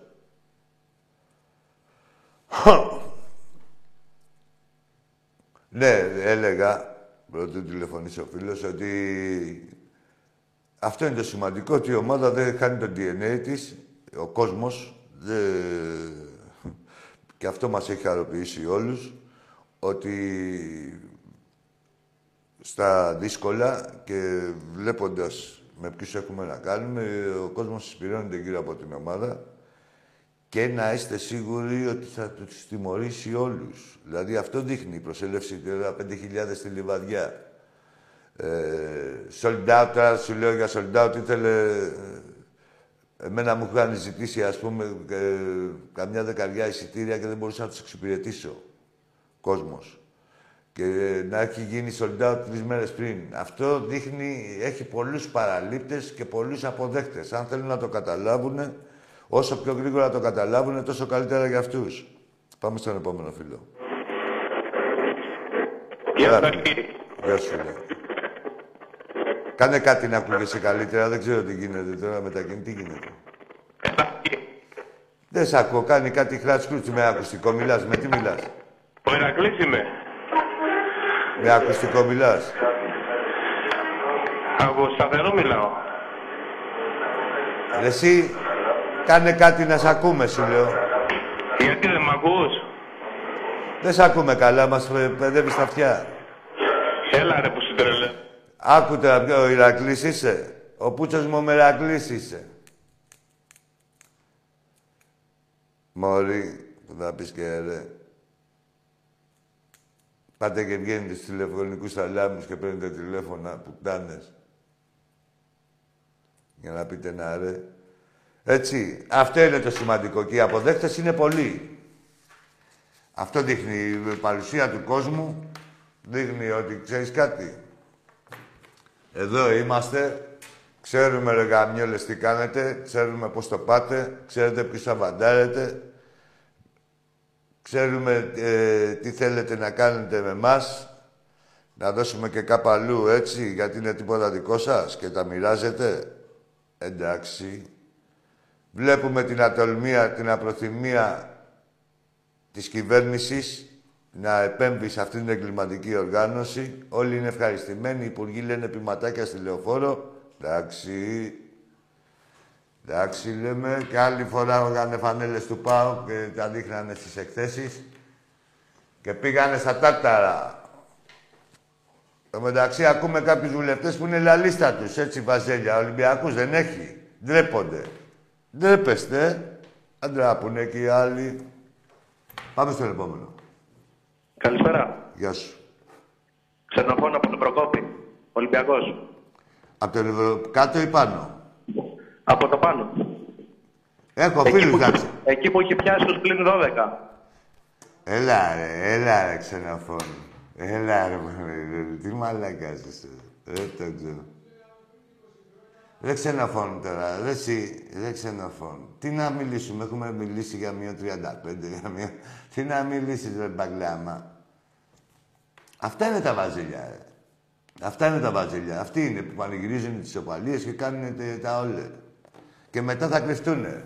Ναι, έλεγα, πρωτού τηλεφωνήσει ο φίλος, ότι αυτό είναι το σημαντικό, ότι η ομάδα δεν χάνει το DNA της, ο κόσμος, και αυτό μας έχει χαροποιήσει όλους, ότι στα δύσκολα και βλέποντας με ποιους έχουμε να κάνουμε, ο κόσμος συσπηρώνεται γύρω από την ομάδα και να είστε σίγουροι ότι θα τους τιμωρήσει όλους. Δηλαδή αυτό δείχνει η προσέλευση 5.000 στη Λιβαδιά. Sold out, τώρα σου λέω για sold out, ήθελε... Εμένα μου είχαν ζητήσει, ας πούμε, καμιά δεκαριά εισιτήρια και δεν μπορούσα να τους εξυπηρετήσω. Κόσμος. Και να έχει γίνει sold out 3 μέρες πριν. Αυτό δείχνει, έχει πολλούς παραλήπτες και πολλούς αποδέκτες. Αν θέλουν να το καταλάβουν, όσο πιο γρήγορα το καταλάβουν, τόσο καλύτερα για αυτούς. Πάμε στον επόμενο φίλο. Γεια σου, φίλε. Κάνε κάτι να ακούγεσαι καλύτερα, δεν ξέρω τι γίνεται τώρα με τα κινητή, τι γίνεται. Δεν σ' ακούω, κάνει κάτι χράτσκουρτσι με ακουστικό, μιλάς, με τι μιλάς. Ο Ηρακλής είμαι. Με ακουστικό μιλάς. Από σταθερό μιλάω. Εσύ, κάνε κάτι να σ' ακούμε, σου λέω. Γιατί δεν μ' ακούς? Δεν σ' ακούμε καλά, μας παιδεύεις τα αυτιά. Έλα ρε που σου τρελέ. Άκουτα, ο Ηρακλής είσαι. Ο Πούτσος μου ο Ηρακλής είσαι. Μωρή, που θα πεις και ρε. Πάτε και βγαίνετε στους τηλεφωνικούς αλάμους και παίρνετε τηλέφωνα, πουτάνες. Για να πείτε να ρε. Έτσι. Αυτό είναι το σημαντικό. Και οι αποδέκτες είναι πολλοί. Αυτό δείχνει η παρουσία του κόσμου. Δείχνει ότι ξέρεις κάτι. Εδώ είμαστε. Ξέρουμε ρε γαμιόλες τι κάνετε. Ξέρουμε πώς το πάτε. Ξέρετε ποιος θα βαντάρετε. Ξέρουμε τι θέλετε να κάνετε με εμάς. Να δώσουμε και κάπου αλλού, έτσι, γιατί είναι τίποτα δικό σας και τα μοιράζετε. Εντάξει. Βλέπουμε την ατολμία, την απροθυμία της κυβέρνησης να επέμβει σε αυτήν την εγκληματική οργάνωση. Όλοι είναι ευχαριστημένοι, οι υπουργοί λένε ποιηματάκια στη Λεωφόρο. Εντάξει. Εντάξει, λέμε. Και άλλη φορά όγανε φανέλες του ΠΑΟΚ και τα δείχνανε στις εκθέσεις. Και πήγανε στα τάρταρα. Εν τω μεταξύ, ακούμε κάποιους βουλευτές που είναι λαλίστατους, έτσι, Βαζέλια. Ολυμπιακούς δεν έχει. Ντρέπονται. Ντρέπεστε. Αντράπουν και οι άλλοι. Πάμε στο επόμενο. Καλησπέρα. Γεια σου. Ξενοφώνω από τον Προκόπη. Ολυμπιακός. Από τον κάτω ή πάνω? Από το πάνω. Έχω φίλους, εντάξει. Εκεί που έχει πιάσει τους πλην 12. Έλα ρε, ξενοφώνω. Έλα ρε, τι μαλακάς είσαι. Δεν το ξέρω. Δεν ξενοφώνω τώρα, δεν ξενοφώνω. Τι να μιλήσουμε, έχουμε μιλήσει για μία 35, για μία... Τι να μιλήσεις ρε μπαγκλάμα. Αυτά είναι τα βαζίλια, ρε. Αυτά είναι τα βαζίλια. Αυτοί είναι που πανηγυρίζουν τις οπαλίες και κάνουν τα όλα. Και μετά θα κρυφτούνε.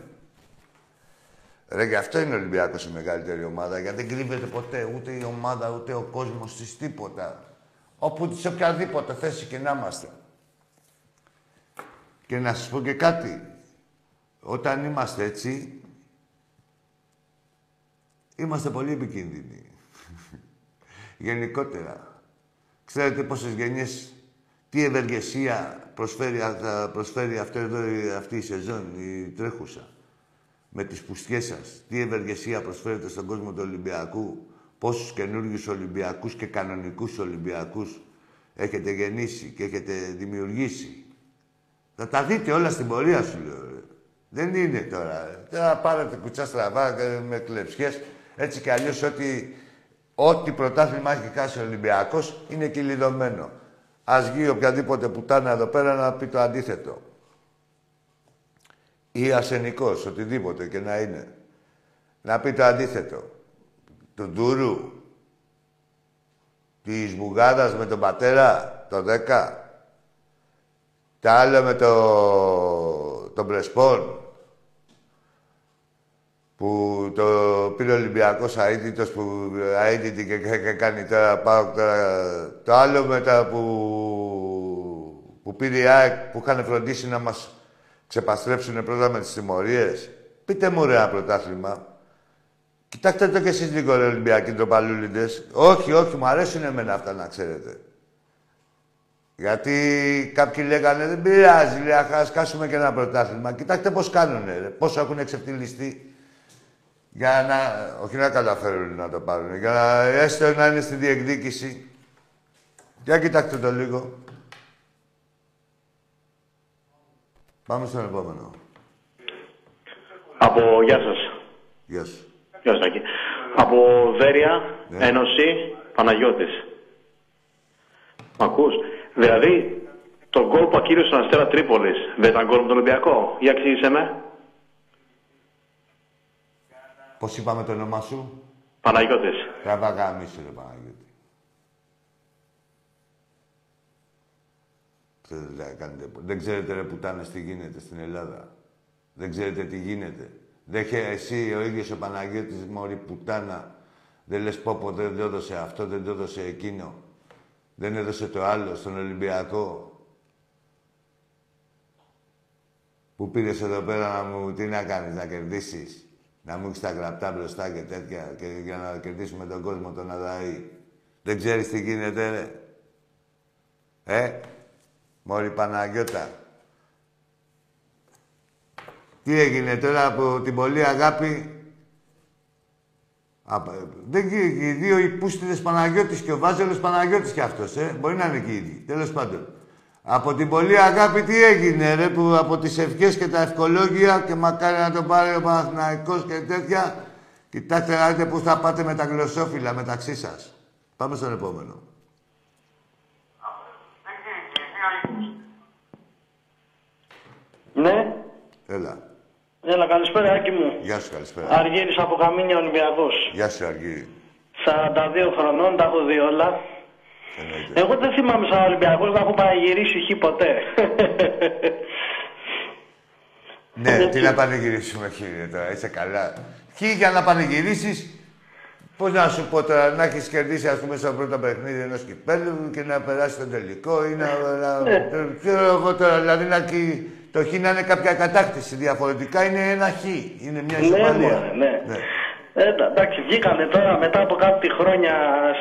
Ρε, γι' αυτό είναι ο Ολυμπιακός η μεγαλύτερη ομάδα, γιατί δεν κρύβεται ποτέ ούτε η ομάδα, ούτε ο κόσμος της τίποτα. Όπου σε οποιαδήποτε θέση και να είμαστε. Και να σας πω και κάτι. Όταν είμαστε έτσι, είμαστε πολύ επικίνδυνοι. Γενικότερα. Ξέρετε πόσες γενιές, τι ευεργεσία προσφέρει αυτή η σεζόν, η τρέχουσα. Με τις πουστιές σας, τι ευεργεσία προσφέρετε στον κόσμο του Ολυμπιακού, πόσους καινούργιους Ολυμπιακούς και κανονικούς Ολυμπιακούς έχετε γεννήσει και έχετε δημιουργήσει. Θα τα δείτε όλα στην πορεία σου, λέω. Ρε. Δεν είναι τώρα. Τώρα πάρετε κουτσά στραβά με κλεψιές. Έτσι κι αλλιώς ό,τι πρωτάθλημα έχει χάσει ο Ολυμπιακός είναι κυλιδωμένο. Ας βγει οποιαδήποτε πουτάνα εδώ πέρα να πει το αντίθετο. Ή ασενικός, οτιδήποτε και να είναι. Να πει το αντίθετο. Του ντούρου. Της μπουγάδας με τον πατέρα, το 10. Τα άλλα με τον Πρεσπόν, που το πήρε ο Ολυμπιακός αίτητος, που αίτητη και κάνει τώρα, το άλλο μετά που πήρε η ΑΕΚ, που είχαν φροντίσει να μας ξεπαστρέψουν πρώτα με τις τιμωρίες. Πείτε μου ρε ένα πρωτάθλημα. Κοιτάξτε το κι εσείς λίγο ρε Ολυμπιακοί ντροπαλούλιδες. Όχι, όχι, μου αρέσουν εμένα αυτά να ξέρετε. Γιατί κάποιοι λέγανε δεν πειράζει, λέει, ας χάσουμε και ένα πρωτάθλημα. Κοιτάξτε πώς κάνουνε, ρε, πόσο έχουν εξευτυλιστεί για να... όχι να καταφέρουν να το πάρουν, για να έστω να είναι στη διεκδίκηση. Για κοιτάξτε το λίγο. Πάμε στον επόμενο. Από... Γεια σας. Γεια σου. Γεια σας, Άκη. Από Βέρεια, ναι. Ένωση, Παναγιώτης. Μ' ακούς? Δηλαδή, τον γκολ που ακύρωσε στον Αστέρα Τρίπολης, δεν ήταν γκολ με τον Ολυμπιακό? Για εξήγησε με. Πώς είπαμε το όνομα σου? Παναγιώτης. Τραβαγάμισε, ρε Παναγιώτη. Δεν ξέρετε, ρε πουτάνες, τι γίνεται στην Ελλάδα. Δεν ξέρετε τι γίνεται. Εσύ, ο ίδιος ο Παναγιώτης, μωρή πουτάνα, δεν λες πόπο, δεν το έδωσε αυτό, δεν το έδωσε εκείνο. Δεν έδωσε το άλλο στον Ολυμπιακό. Που πήρες εδώ πέρα να μου... Τι να κάνεις, να κερδίσεις. Να μου έχεις τα γραπτά μπροστά και τέτοια. Και για να κερδίσουμε τον κόσμο τον ΑΔΑΗ. Δεν ξέρεις τι γίνεται, ρε. Μωρή Παναγιώτα. Τι έγινε τώρα από την πολλή αγάπη... Δεν και οι δύο υπούστιδες Παναγιώτης και ο Βάζελος Παναγιώτης κι αυτός, μπορεί να είναι και οι ίδιοι, τέλος πάντων. Από την πολλή αγάπη τι έγινε ρε, που από τις ευχές και τα ευκολόγια και μακάρι να το πάρει ο Παναθηναϊκός και τέτοια, κοιτάξτε να δείτε πού θα πάτε με τα γλωσσόφυλλα μεταξύ σας. Πάμε στον επόμενο. Ναι. Έλα. Έλα, καλησπέρα, Άκη μου. Γεια σου, καλησπέρα. Αργύρης από Καμίνια, Ολυμπιακός. Γεια σου, Αργύρη. 42 χρονών, τα έχω δει όλα. Εννοείται. Εγώ δεν θυμάμαι σαν Ολυμπιακός να έχω πανηγυρίσει χ ποτέ. Ναι, τι να πανηγυρίσουμε χ, τώρα, είσαι καλά. Χ για να πανηγυρίσεις, πώς να σου πω τώρα, να έχεις κερδίσει, ας πούμε, στο πρώτο παιχνίδι ενός κυπέλλου και να περάσει το τελικό ή να... Ξέρω εγώ τώρα, δηλαδή να... Το χ να είναι κάποια κατάκτηση. Διαφορετικά είναι ένα χ. Είναι μια ισοπαλία. Ναι, ναι. Εντάξει, βγήκανε τώρα μετά από κάποια χρόνια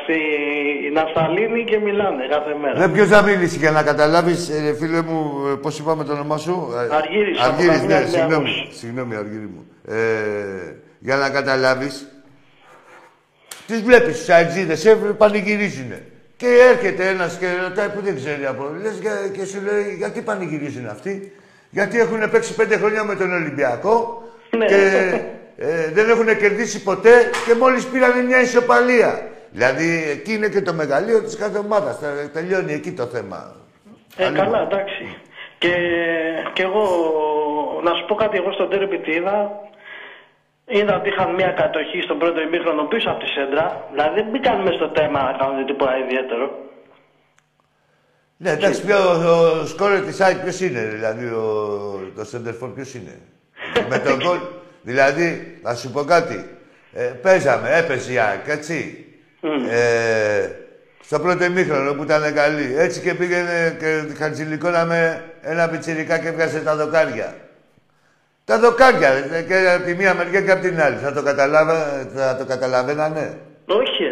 στην Αφθαλήνη και μιλάνε κάθε μέρα. Ναι, ποιος θα μιλήσει για να καταλάβεις, φίλε μου, πώς είπαμε το όνομά σου? Αργύρης. Αργύρης, ναι, συγγνώμη, Αργύρη μου. Για να καταλάβεις, τις βλέπεις τους αεξίδες, πανηγυρίζουνε. Και έρχεται ένας και ρωτάει που δεν ξέρει από λες, και σου λέει γιατί πανηγυρίζουν αυτοί. Γιατί έχουν παίξει 5 χρόνια με τον Ολυμπιακό και δεν έχουν κερδίσει ποτέ και μόλις πήραν μια ισοπαλία. Δηλαδή εκεί είναι και το μεγαλείο της κάθε ομάδας. Τελειώνει εκεί το θέμα. Καλά, εντάξει. Και εγώ να σου πω κάτι, εγώ στον τέρμπι τι είδα ότι είχαν μια κατοχή στον πρώτο ημίχρονο πίσω από τη σέντρα. Δηλαδή δεν μπήκαν μέσα στο τέμα να κάνουν τίποτα ιδιαίτερο. Ναι, εντάξει, ο σκόρερ της ΑΕΚ ποιος είναι, δηλαδή το σέντερφορ ποιος είναι. Με τον γκολ, δηλαδή, να σου πω κάτι. Έπαιζε η ΑΕΚ, έτσι. Στο πρώτο ημίχρονο που ήταν καλή. Έτσι και πήγαινε και χατζηλικόναμε ένα πιτσιρικά και βγάσε τα δοκάρια. Τα δοκάρια, και από τη μία μεριά και από την άλλη. Θα το καταλαβαίνανε. Όχι,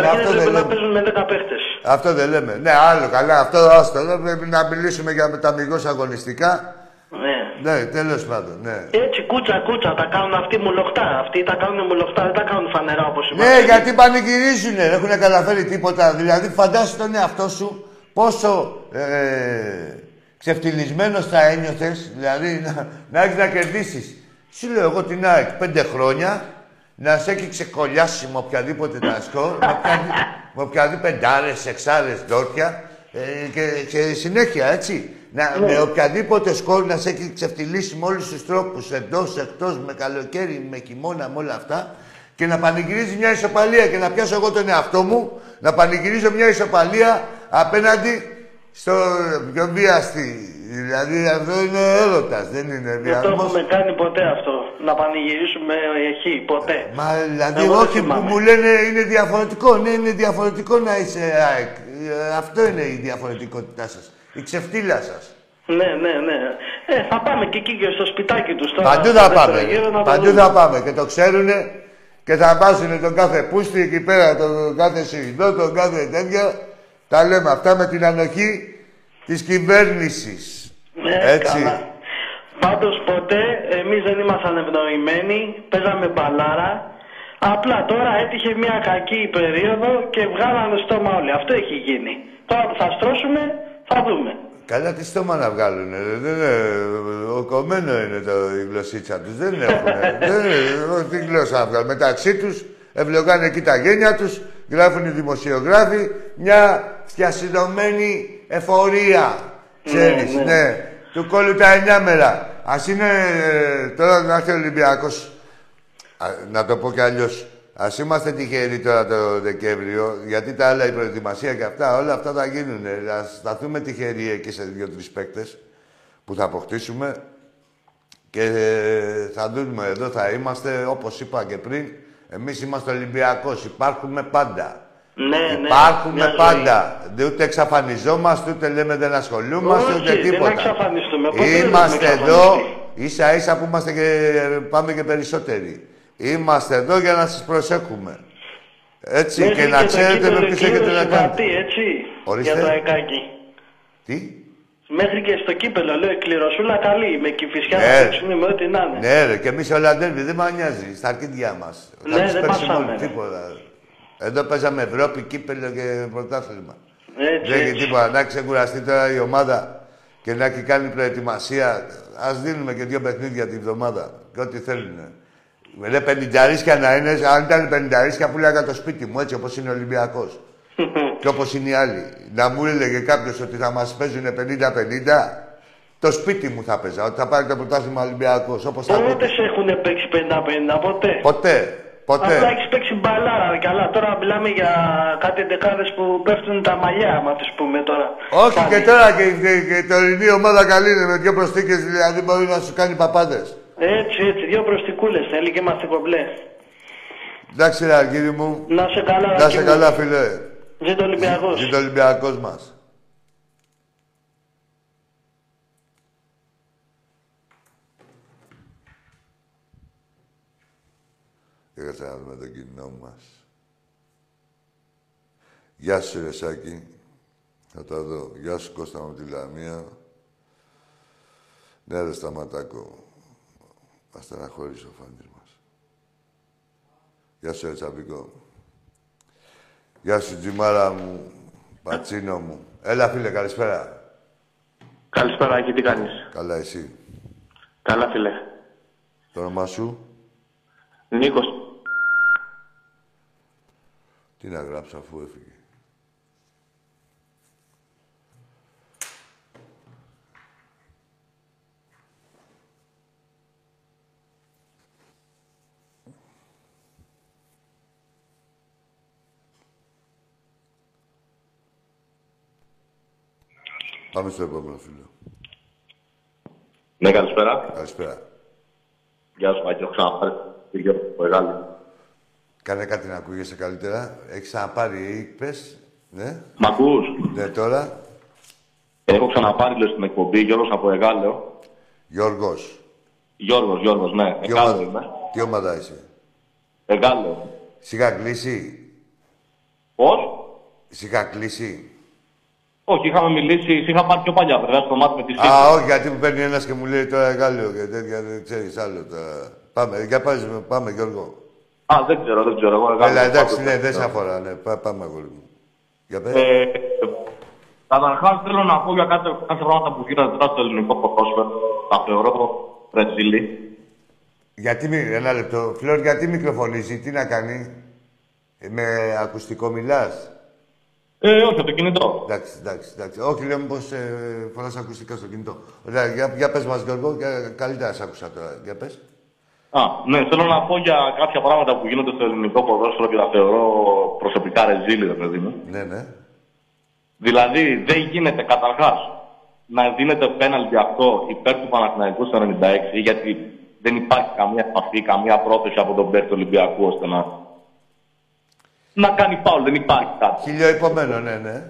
δεν πρέπει να παίζουν με 10 παίχτες. Αυτό δεν λέμε. Ναι, άλλο καλά. Αυτό άστο. Πρέπει να μιλήσουμε για τα αμυγός αγωνιστικά. Ναι. Ναι, τέλος πάντων. Ναι. Έτσι κούτσα τα κάνουν αυτοί μουλοχτά. Αυτοί τα κάνουν μουλοχτά, δεν τα κάνουν φανερά όπως είπαμε. Ναι, γιατί πανηγυρίζουνε. Δεν έχουν καταφέρει τίποτα. Δηλαδή, φαντάσου τον εαυτό σου πόσο ξεφτυλισμένος θα ένιωθες. Δηλαδή, να έχεις να κερδίσεις. Σου λέω εγώ την ΑΕΚ 5 χρόνια. Να σε έχει ξεκολλιάσει με οποιαδήποτε τα σκορ, με οποιαδήποτε πεντάρες, εξάρες, ντόρτια και συνέχεια, έτσι. Με οποιαδήποτε σκορ να σε έχει ξεφτυλίσει με όλους τους τρόπους, εντός, εκτός, με καλοκαίρι, με χειμώνα, με όλα αυτά και να πανηγυρίζει μια ισοπαλία και να πιάσω εγώ τον εαυτό μου, να πανηγυρίζω μια ισοπαλία απέναντι στο πιο βιαστή. Δηλαδή αυτό είναι έρωτας, δεν είναι διαμός. Δεν το έχουμε κάνει ποτέ αυτό, να πανηγυρίσουμε εκεί, ποτέ. Μα δηλαδή όχι που μου λένε είναι διαφορετικό, ναι είναι διαφορετικό να είσαι ΑΕΚ. Αυτό είναι η διαφορετικότητά σας, η ξεφτύλα σας. Ναι. Θα πάμε και εκεί και στο σπιτάκι τους τώρα. Παντού θα πάμε, παντού θα πάμε και το ξέρουνε και θα βάζουνε τον κάθε πούστη εκεί πέρα, τον κάθε συγνώ, τον κάθε τέτοια. Τα λέμε αυτά με την ανοχή της κυβέρνησης. Ναι, έτσι. Καλά. Πάντως ποτέ εμείς δεν ήμασταν ευνοημένοι, παίζαμε μπαλάρα. Απλά τώρα έτυχε μια κακή περίοδο και βγάλανε στόμα όλοι. Αυτό έχει γίνει. Τώρα που θα στρώσουμε, θα δούμε. Καλά τι στόμα να βγάλουνε. Κομμένο είναι η γλωσσίτσα τους. Δεν έχουν. Τι γλώσσα να βγάλουν. Μεταξύ τους ευλογάνε εκεί τα γένια τους, γράφουν οι δημοσιογράφοι μια φτιασιδωμένη εφορία, ξέρεις, ναι. Του κόλλου τα 9 μέρα. Ας είναι τώρα να έρθει ο Ολυμπιακός, να το πω κι αλλιώς. Ας είμαστε τυχεροί τώρα το Δεκέμβριο, γιατί τα άλλα η προετοιμασία και αυτά, όλα αυτά θα γίνουν. Ας σταθούμε τυχεροί εκεί σε 2-3 παίκτες που θα αποκτήσουμε και θα δούμε εδώ, θα είμαστε, όπως είπα και πριν, εμείς είμαστε Ολυμπιακός, υπάρχουμε πάντα. Ναι, υπάρχουμε πάντα. Ούτε εξαφανιζόμαστε, ούτε λέμε δεν ασχολούμαστε, ούτε τίποτα. Δεν εξαφανιστούμε. Είμαστε εδώ, ίσα ίσα που είμαστε και πάμε και περισσότεροι. Είμαστε εδώ για να σας προσέχουμε. Έτσι, μέχρι και να ξέρετε με ποιους έχετε να κάνετε. Για το ΑΕΚΑΚΙ. Τι? Μέχρι και στο Κύπελλο, λέω, η κληροσούλα καλή, με κυφισιά να παίξουν, με ό,τι να είναι. Ναι, ρε, και εμείς όλα ντέρμπι, δεν μας νοιάζει, στα αρκίδια μας. Ναι, δεν παίξουμε τίποτα. Εδώ παίζαμε Ευρώπη, Κύπελλο και πρωτάθλημα. Δεν έχει τίποτα. Να ξεκουραστεί τώρα η ομάδα και να έχει κάνει προετοιμασία. Ας δίνουμε και 2 παιχνίδια την εβδομάδα. Και ό,τι θέλουνε. Ρε 50 ρίσκια να είναι, αν ήταν 50 ρίσκια που λέγα το σπίτι μου, έτσι όπως είναι ο Ολυμπιακός. Και όπως είναι οι άλλοι. Να μου έλεγε κάποιος ότι θα μας παίζουν 50-50, το σπίτι μου θα παίζα. Ότι θα πάρει το πρωτάθλημα Ολυμπιακός. Πότε σε έχουν παίξει 50-50, ποτέ. Απλά έχεις παίξει μπαλάρα και αλλά τώρα μιλάμε για κάτι εντεκάδες που πέφτουν τα μαλλιά, μα τους πούμε τώρα. Όχι πάλι. Και τώρα και η τωρινή ομάδα καλή είναι με 2 προσθήκες, δηλαδή μπορεί να σου κάνει παπάδες. Έτσι, 2 προσθηκούλες θέλει και είμαστε κομπλέ. Εντάξει ρε Αργύρη μου. Να σε καλά, Αργύρη. Να σε καλά φίλε. Ζήτω ο Ολυμπιακός. Ζήτω ο Ολυμπιακός μας. και καταλάβουμε τον κοινό μας. Γεια σου, ρε Σάκη. Θα τα δω. Γεια σου, Κώστα μου, τη Λαμία. Ναι, ρε Σταματάκο. Ας στεναχωρήσει ο φάντης μας. Γεια σου, ρε Τσαπικό. Γεια σου, Τζιμάρα μου. Πατσίνο μου. Έλα, φίλε, καλησπέρα. Καλησπέρα, Άκη, τι κάνεις? Καλά, εσύ? Καλά, φίλε. Το όνομά σου? Νίκος. Τι να γράψω αφού έφυγε. Πάμε στο επόμενο φίλο. Ναι, καλησπέρα. Καλησπέρα. Γεια σου, Μάκη, έχω ξαναπάρει την Κύπελλο από μεγάλη. Κάνε κάτι να ακούγεσαι καλύτερα. Έχεις ξαναπάρει, πες, ναι. Μ' ακούς? Ναι, τώρα. Έχω ξαναπάρει, λες, την εκπομπή, Γιώργος από Εγάλεο. Γιώργος, ναι. Τι ομάδα είσαι? Εγάλεο. Σιγά κλείσει. Πώς? Σιγά κλείσει. Όχι, είχαμε μιλήσει, είχα πάρει πιο παλιά, βέβαια, στο μάτι με τη σύγκριση. Α, όχι, γιατί μου παίρνει ένας και μου λέει τώρα Γάλλιο και τέτοια, δεν ξέρεις άλλο τώρα. Πάμε, για πάμε, Γιώργο. Α, δεν ξέρω, εγώ Γάλλιο. Έλα, εντάξει, ναι, δεν σε αφορά, ναι, πάμε, Γιώργο. Για πέρα. Καταρχάς, θέλω να πω για κάποια πράγματα που γίνονται τώρα στο ελληνικό ποδόσφαιρο, τα θεωρώ ρετσίλι. Γιατί, ένα λεπτό, Φλόρ, γιατί μικροφωνίζει, τι να κάνει, με ακουστικό μιλάς? Όχι, από το κινητό. Εντάξει. Όχι, λέμε πως φοράς ακουστικά στο κινητό. Ωραία, για πες μας, Γιώργο, καλύτερα σ' άκουσα τώρα. Για πες. Α, ναι, θέλω να πω για κάποια πράγματα που γίνονται στο ελληνικό ποδόσφαιρο και τα θεωρώ προσωπικά ρεζίλη, ρε παιδί μου. Ναι. Δηλαδή, δεν γίνεται καταρχάς να δίνεται πέναλτι αυτό υπέρ του Παναθηναϊκού στο 96, γιατί δεν υπάρχει καμία επαφή, καμία πρόθεση από τον παίκτη του Ολυμπιακού ώστε να κάνει πάουλ, δεν υπάρχει κάτι. Χιλιοεπομένο, ναι.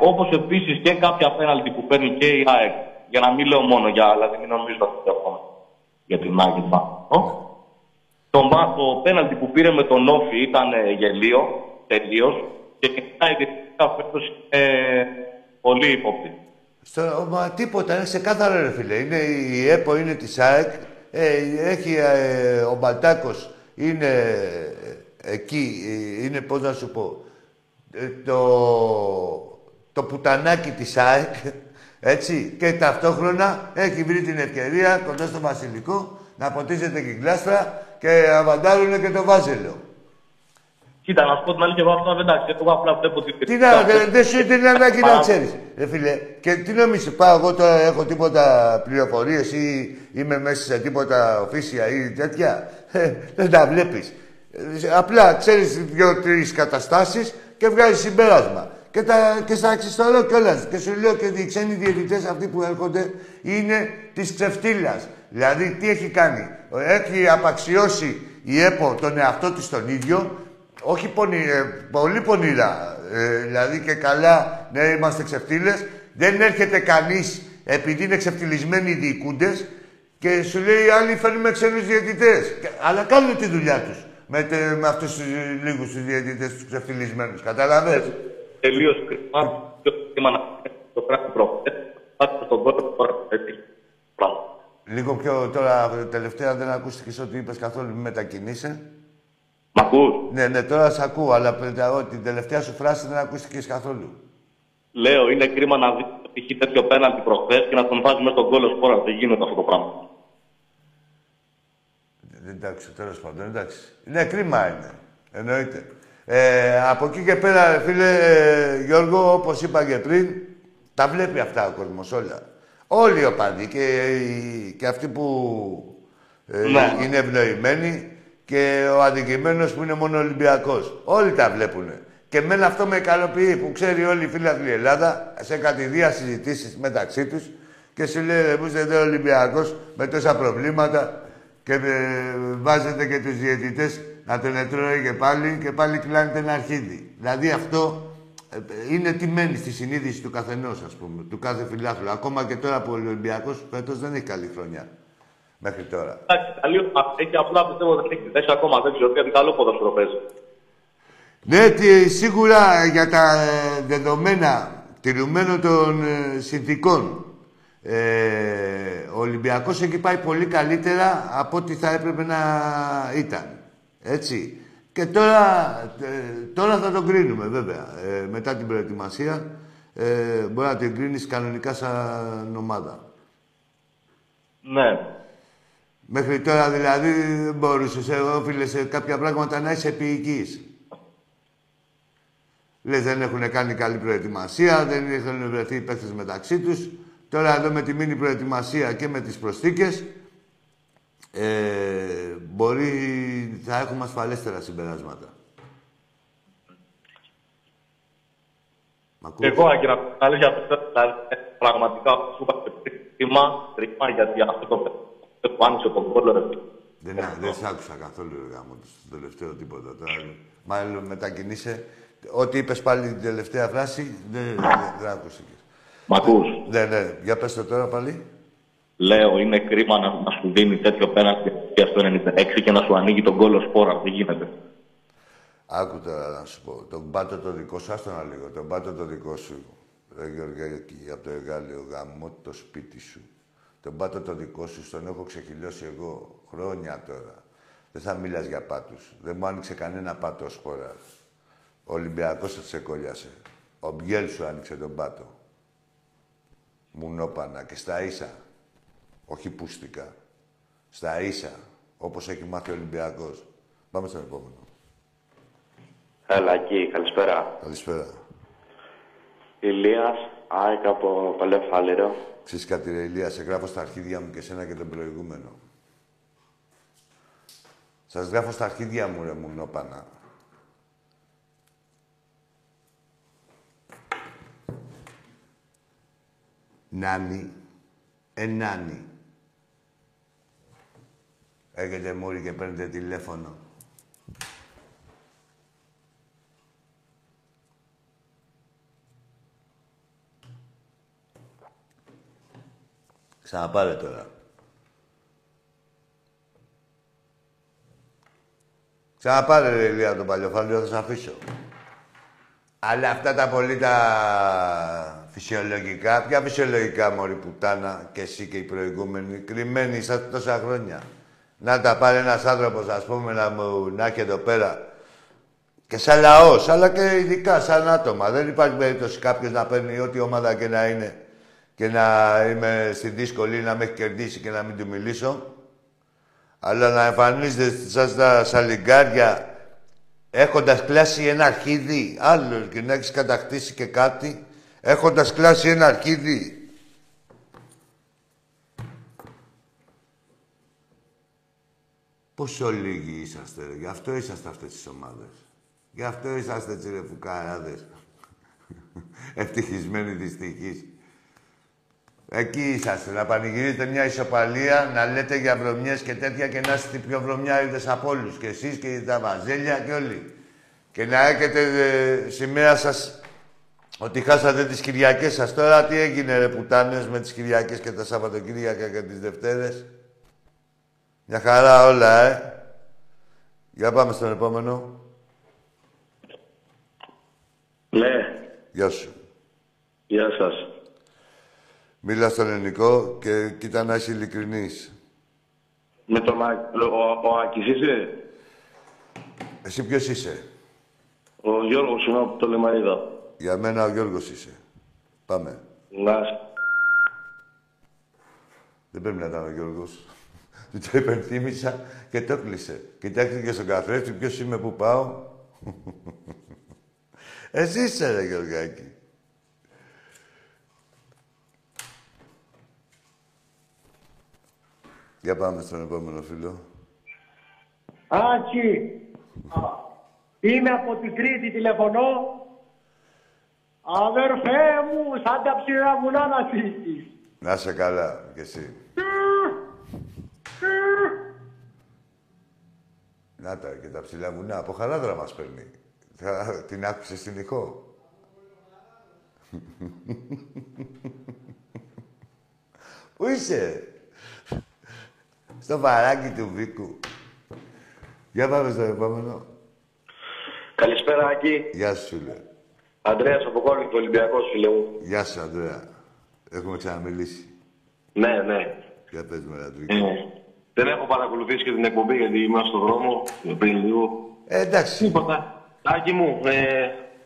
Όπως επίσης και κάποια πέναλτι που παίρνει και η ΑΕΚ, για να μην λέω μόνο για, δηλαδή μην νομίζω αυτό ακόμα, για την ΑΕΚ. Το πέναλτι που πήρε με τον Όφη ήταν γελίο, τελείως, και η ΑΕΚ είναι πολύ ύποπτη. Μα τίποτα, είναι ξεκάθαρο, ρε φίλε. Είναι, η ΕΠΟ είναι της ΑΕΚ, έχει ο Μπατάκος, είναι... Εκεί είναι, πώς να σου πω, το πουτανάκι της ΑΕΚ, έτσι, και ταυτόχρονα έχει βρει την ευκαιρία κοντά στο Βασιλικό να ποτίζεται και γκλάστρα και αβαντάρουνε και το Βάζελο. Κοίτα, να σου πω την άλλη και εγώ αυτό, εντάξει, εγώ απλά βλέπω την... Τι να, δεν σου είναι ανάγκη να ξέρεις, ρε φίλε. Και τι νομίζεις, πάω εγώ τώρα, έχω τίποτα πληροφορίες ή είμαι μέσα σε τίποτα οφίσια ή τέτοια, δεν τα βλέπεις. Απλά ξέρεις δύο-τρεις καταστάσεις και βγάζεις συμπέρασμα. Και στα αξιστορώ κιόλας. Και σου λέω και οι ξένοι διαιτητές αυτοί που έρχονται είναι της ξεφτύλας. Δηλαδή τι έχει κάνει. Έχει απαξιώσει η ΕΠΟ τον εαυτό της τον ίδιο. Όχι πολύ πονηρά. Δηλαδή και καλά, ναι, είμαστε ξεφτύλες. Δεν έρχεται κανείς επειδή είναι ξεφτυλισμένοι οι διοικούντες και σου λέει άλλοι φέρνουμε ξένους διαιτητές. Αλλά κάνουν τη δουλειά τους. Με αυτούς τους λίγους τους διαιτητές, τους ξεφτυλισμένους. Καταλαβες. Τελείως κρυμά. Ποιο σήμα να το πράγμα προχθές. Πάτε στον κόσμο τώρα. Λίγο πιο τώρα, τελευταία, δεν ακούστηκες ότι είπες καθόλου, μη μετακινείσαι. Μ' ακούς? Ναι, τώρα σ' ακούω, αλλά την τελευταία σου φράση δεν ακούστηκες καθόλου. Λέω, είναι κρίμα να δεις ότι τέτοιο πέναλτι προχθές και να τον βάζει μέσα στον κόλο σπόρα. Δεν γίνεται αυτό το πράγμα. Εντάξει, τέλος πάντων, εντάξει. Ναι, κρίμα είναι. Εννοείται. Από εκεί και πέρα, φίλε Γιώργο, όπως είπα και πριν, τα βλέπει αυτά ο κόσμος όλα. Όλοι οι οπαδοί και αυτοί που είναι ευνοημένοι και ο αδικημένος που είναι μόνο Ολυμπιακός. Όλοι τα βλέπουνε. Και εμένα αυτό με ικανοποιεί που ξέρει όλη η φίλαθλη Ελλάδα σε κατηδία συζητήσεις μεταξύ τους και σου λέει εδώ Ολυμπιακός με τόσα προβλήματα. Και βάζετε και τους διαιτητές να τον ετρώει και πάλι κλάνετε ένα αρχίδι. Δηλαδή αυτό είναι τιμένη στη συνείδηση του καθενός, ας πούμε, του κάθε φιλάθλου. Ακόμα και τώρα που ο Ολυμπιακός φέτος δεν έχει καλή χρονιά. μέχρι τώρα. Έχει απλά πιστεύω ότι έχει 4 ακόμα, δεν ξέρω, γιατί καλό ποδόσφαιρο παίζει. Ναι, σίγουρα για τα δεδομένα τηρουμένων των συνθηκών. Ο Ολυμπιακός έχει πάει πολύ καλύτερα από ό,τι θα έπρεπε να ήταν. Έτσι. Και τώρα θα τον κρίνουμε, βέβαια. Μετά την προετοιμασία μπορεί να την κρίνεις κανονικά σαν ομάδα. Ναι. Μέχρι τώρα, δηλαδή, δεν μπορούσες, όφιλε σε κάποια πράγματα να είσαι ποιητής. Λες, δεν έχουν κάνει καλή προετοιμασία, δεν έχουν βρεθεί οι παίκτες μεταξύ τους. Τώρα εδώ με τη μίνι προετοιμασία και με τις προσθήκες, μπορεί θα έχουμε ασφαλέστερα συμπεράσματα. Εγώ, Άγγερα, αλήθεια, πραγματικά, σου είπα τρίμα, γιατί αυτό το πάνησε τον κόλλο. Δεν σ' άκουσα καθόλου, γάμο, το τελευταίο τίποτα. Μάλλον μετακινήσε. Ό,τι είπες πάλι την τελευταία φράση, δεν άκουσες. Μ' ακούς. Ναι. Για πες το τώρα πάλι. Λέω, είναι κρίμα να σου δίνει τέτοιο πέναλτι στο 96 και να σου ανοίγει τον κόλλο σπόρα. Δεν γίνεται. Άκου τώρα να σου πω. Τον πάτο το δικό σου, άστονα λίγο. Τον πάτο το δικό σου. Ρε Γεωργιάκη, από το εργαλείο γαμώ το σπίτι σου. Τον πάτο το δικό σου, στον έχω ξεχυλώσει εγώ χρόνια τώρα. Δεν θα μιλάς για πάτους. Δεν μου άνοιξε κανένα πάτο σπόρα. Ο Ολυμπιακός θα σε κόλλιασε. Ο Μπιέλ σου άνοιξε τον πάτο. Μουνόπανα και στα ίσα, όχι πουστικά, στα ίσα, όπως έχει μάθει ο Ολυμπιακός. Πάμε στον επόμενο. Έλα εκεί, καλησπέρα. Καλησπέρα. Ηλίας, ΑΕΚ από Παλαιοφάλιρο. Ξέρεις κάτι ρε Ηλία, σε γράφω στα αρχίδια μου και σένα και τον προηγούμενο. Σας γράφω στα αρχίδια μου ρε μουνόπανα. Νάνι, ενάνι. Έχετε μούρι και παίρνετε τηλέφωνο. Ξαναπάρε τώρα. Ξαναπάρε ρε Ηλία τον Παλαιοφάλιρο, θα σας αφήσω. Αλλά αυτά τα πολύ φυσιολογικά, ποια φυσιολογικά μωρή πουτάνα και εσύ και οι προηγούμενοι, κρυμμένοι είσαστε τόσα χρόνια. Να τα πάρει ένας άνθρωπος, ας πούμε, να έχει εδώ πέρα και σαν λαός, αλλά και ειδικά σαν άτομα. Δεν υπάρχει περίπτωση κάποιος να παίρνει ό,τι ομάδα και να είναι και να είμαι στη δύσκολη, να με έχει κερδίσει και να μην του μιλήσω. Αλλά να εμφανίζεται σαν τα σαλιγκάρια έχοντας κλάσει ένα αρχίδι, άλλο και να έχεις κατακτήσει και κάτι. Έχοντας κλάσει ένα αρχίδι. Πόσο λίγοι είσαστε, ρε. Γι' αυτό είσαστε αυτές τις ομάδες. Γι' αυτό είσαστε έτσι, ρε, φουκαράδες. Ευτυχισμένοι δυστυχείς. Εκεί είσαστε. Να πανηγυρίζετε μια ισοπαλία, να λέτε για βρωμιές και τέτοια και να είστε πιο βρωμιάριδες από όλους. Και εσείς και τα βαζέλια και όλοι. Και να έχετε σημαία σας... Ότι χάσατε τις Κυριακές σας. Τώρα τι έγινε ρε πουτάνες με τις Κυριακές και τα Σαββατοκύριακα και τις Δευτέρες. Μια χαρά όλα, Για πάμε στον επόμενο. Ναι. Γεια σου. Γεια σας. Μίλα στον ελληνικό και κοίτα να είσαι ειλικρινής. Με τον Άκης είσαι. Εσύ ποιος είσαι. Ο Γιώργος είμαι από το Λεμανίδα. Για μένα ο Γιώργος είσαι. Πάμε. Να. Δεν πρέπει να ήταν ο Γιώργος. Του το υπενθύμησα και το κλείσε. Κοιτάξτε και στον καθρέφτη ποιος είμαι που πάω. Εσύ είσαι ρε Γιώργακη. Για πάμε στον επόμενο φίλο. Άκη. Είμαι από την Κρήτη, τηλεφωνώ. Αδερφέ μου, σαν τα ψηρά βουλά να σήκεις. Να είσαι καλά, κι εσύ. Να τα, και τα ψηλά βουνά, από Χαράδρα μας παίρνει. Την άκουσες στην ηχό. Πού είσαι. Στο βαράκι του Βίκου. Για πάμε στο επόμενο. Καλησπέρα, Άκη. Γεια σου, φίλε. Ανδρέας από Κόλλη, Ολυμπιακός, φίλε μου. Γεια σου, Ανδρέα. Έχουμε ξαναμιλήσει. Ναι, ναι. Για πες με ένα Βίκου. Δεν έχω παρακολουθήσει και την εκπομπή, γιατί είμαστε στον δρόμο. Πριν λίγο. Εντάξει. Τίποτα. Άκη μου,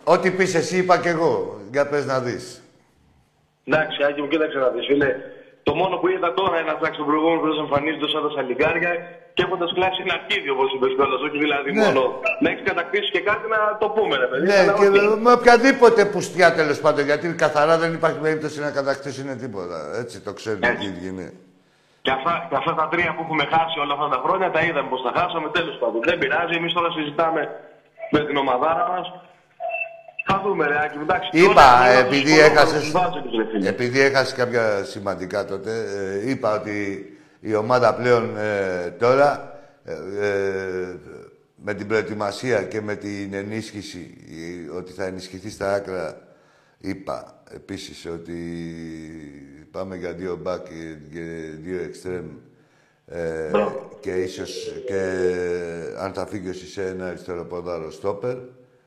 ό,τι πεις εσύ είπα και εγώ. Για πες να δεις. Εντάξει, Άκη μου, κοίταξε να δεις, φίλε. Το μόνο που είδα τώρα είναι να τον προηγούμενο που εμφανίζεται σαν τα σαλιγκάρια και έχοντα κλάσει ένα αρχίδιο, όπω είπε κιόλα. Όχι δηλαδή ναι. Μόνο να έχει κατακτήσει και κάτι να το πούμε, ρε παιδί. Ναι, και με οποιαδήποτε πουστιά τέλο πάντων. Γιατί καθαρά δεν υπάρχει περίπτωση να κατακτήσουν τίποτα. Έτσι το ξέρουν οι ίδιοι. Ναι. Και αυτά τα τρία που έχουμε χάσει όλα αυτά τα χρόνια τα είδαμε πω τα χάσαμε. Τέλο πάντων δεν πειράζει. Εμεί τώρα συζητάμε με την ομαδάρα μα. Θα δούμε, ρε Άκη, εντάξει. Είπα, επειδή έχασε κάποια σημαντικά τότε, είπα ότι η ομάδα πλέον τώρα με την προετοιμασία και με την ενίσχυση, ότι θα ενισχυθεί στα άκρα, είπα επίσης ότι πάμε για δύο μπακ και δύο εξτρέμ και ίσως και αν θα φύγει σε ένα αριστεροπόδαρο στόπερ.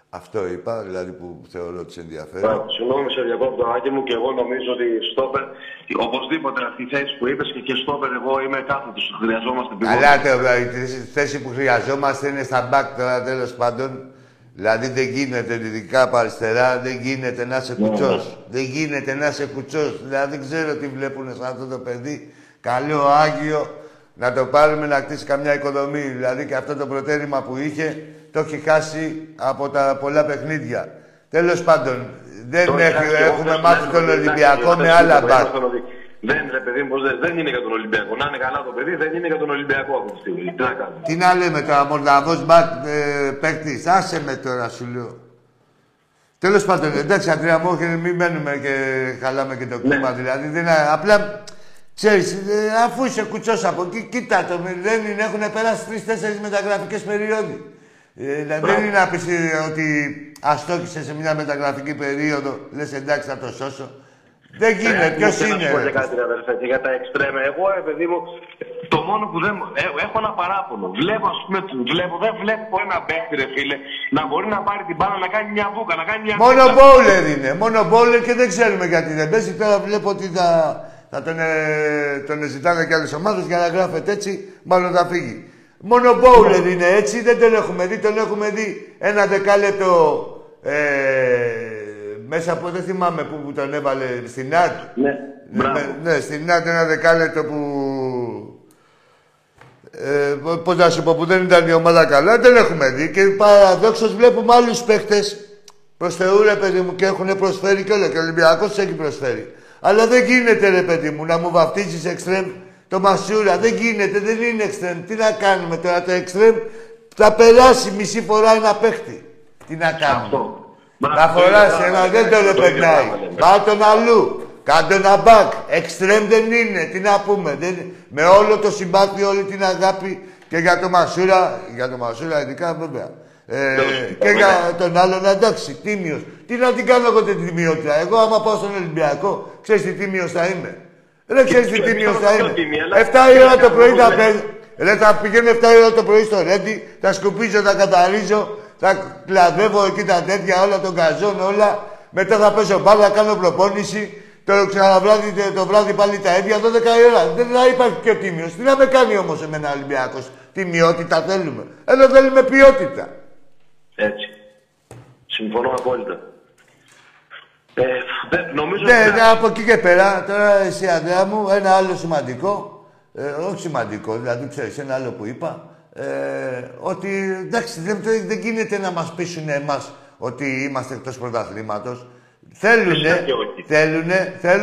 Αυτό είπα, δηλαδή που θεωρώ ότι σε ενδιαφέρει. Συγγνώμη, σε διακόπτω, Άκη μου, και εγώ νομίζω ότι στόπερ, οπωσδήποτε αυτή η θέση που είπε και στόπερ, εγώ είμαι κάθετο. Χρειαζόμαστε πηγόντως. Αλλά η θέση που χρειαζόμαστε είναι στα μπακ τώρα, τέλος πάντων. Δηλαδή δεν γίνεται, ειδικά από αριστερά, δεν γίνεται να είσαι κουτσός. Δεν γίνεται να είσαι κουτσός. Δηλαδή δεν ξέρω τι βλέπουν σε αυτό το παιδί. Καλό, άγιο, να το πάρουμε να κτίσει καμιά οικοδομή. Δηλαδή και αυτό το προτέρημα που είχε. Το έχει χάσει από τα πολλά παιχνίδια. Τέλος πάντων, δεν έχουμε μάθει τον Ολυμπιακό με άλλα μπακ. Δεν, ρε παιδί μου, δεν είναι για τον Ολυμπιακό. Να είναι καλά το παιδί, δεν είναι για τον Ολυμπιακό αυτή τη στιγμή. Τι να κάνουμε. Τι να λέμε τώρα, μορδαβός μπακ παίκτης. Άσε με τώρα, σου λέω. Τέλος πάντων, εντάξει, Αντρέα μου, μην μένουμε και χαλάμε και το κλίμα. Δηλαδή, απλά ξέρεις, αφού είσαι κουτσός από εκεί, κοίτα το. Έχουν περάσει 3-4 μεταγραφικές περιόδοι. Δεν είναι να πεις ότι αστόχησε σε μια μεταγραφική περίοδο, λες εντάξει θα το σώσω. Δεν γίνεται, ποιος είναι. Να σου πω και κάτι, αδερφέ, για τα εξτρέμε. Εγώ, παιδί μου, το μόνο που δεν. Έχω ένα παράπονο. Βλέπω, ας πούμε, δεν βλέπω ένα παίκτη, ρε φίλε, να μπορεί να πάρει την μπάλα, να κάνει μια βούκα, να κάνει μια. Μόνο μπόλερ είναι. Μόνο μπόλερ και δεν ξέρουμε γιατί δεν παίζει. Τώρα βλέπω ότι θα τον ζητάνε κι άλλες ομάδες για να γράφεται έτσι, μάλλον θα φύγει. Μόνο μπόουλερ είναι έτσι, δεν τον έχουμε δει. Τον έχουμε δει ένα δεκάλεπτο μέσα από, δεν θυμάμαι που τον έβαλε, στην ΑΤ. Ναι, ναι, στην ΑΤ ένα δεκάλεπτο που, πώς να σου πω, που δεν ήταν η ομάδα καλά, δεν έχουμε δει. Και παραδόξως βλέπουμε άλλους παίχτες, προς Θεού ρε παιδί μου, και έχουν προσφέρει και όλο, και ο Ολυμπιακός έχει προσφέρει. Αλλά δεν γίνεται ρε παιδί μου, να μου βαφτίζεις εξτρέμ. Το Μασούρα δεν γίνεται, δεν είναι εξτρέμ. Τι να κάνουμε τώρα, το εξτρέμ θα περάσει μισή φορά ένα παίχτη. Τι να κάνουμε. Να φοράσει ένα, δεν τον περνάει. Πάω τον αλλού. Κάντε ένα μπακ. Εξτρέμ δεν είναι, τι να πούμε. Με όλο το συμπάθειο, όλη την αγάπη και για το Μασούρα, για το Μασούρα ειδικά βέβαια. Και για τον άλλον, εντάξει, τίμιος. Τι να την κάνω εγώ την τιμιότητα. Εγώ άμα πάω στον Ολυμπιακό, ξέρεις τι τίμιος θα είμαι. Δεν ξέρεις τι τίμιος θα είναι. 7 η ώρα το πρωί θα παίζω. Ρε, θα πηγαίνω 7 η ώρα το πρωί στο Ρέντι, θα σκουπίζω, θα καθαρίζω, θα κλαδεύω εκεί τα τέτοια, όλα τον καζόν, όλα. Μετά θα πέσω μπάλα, κάνω προπόνηση. Το ξαναβράδυ, το βράδυ πάλι τα ίδια, 12 η ώρα. Δεν θα υπάρχει πιο τίμιος. Τι να με κάνει όμως εμένα Ολυμπιακός. Τιμιότητα θέλουμε. Εδώ θέλουμε ποιότητα. Έτσι. Συμφωνώ απόλυτα. Ναι, από εκεί και πέρα, τώρα εσύ Ανδρέα μου, ένα άλλο σημαντικό, όχι σημαντικό, δηλαδή ξέρεις, ένα άλλο που είπα, ότι εντάξει, δεν γίνεται να μας πείσουν εμάς ότι είμαστε εκτός πρωταθλήματος. Θέλουν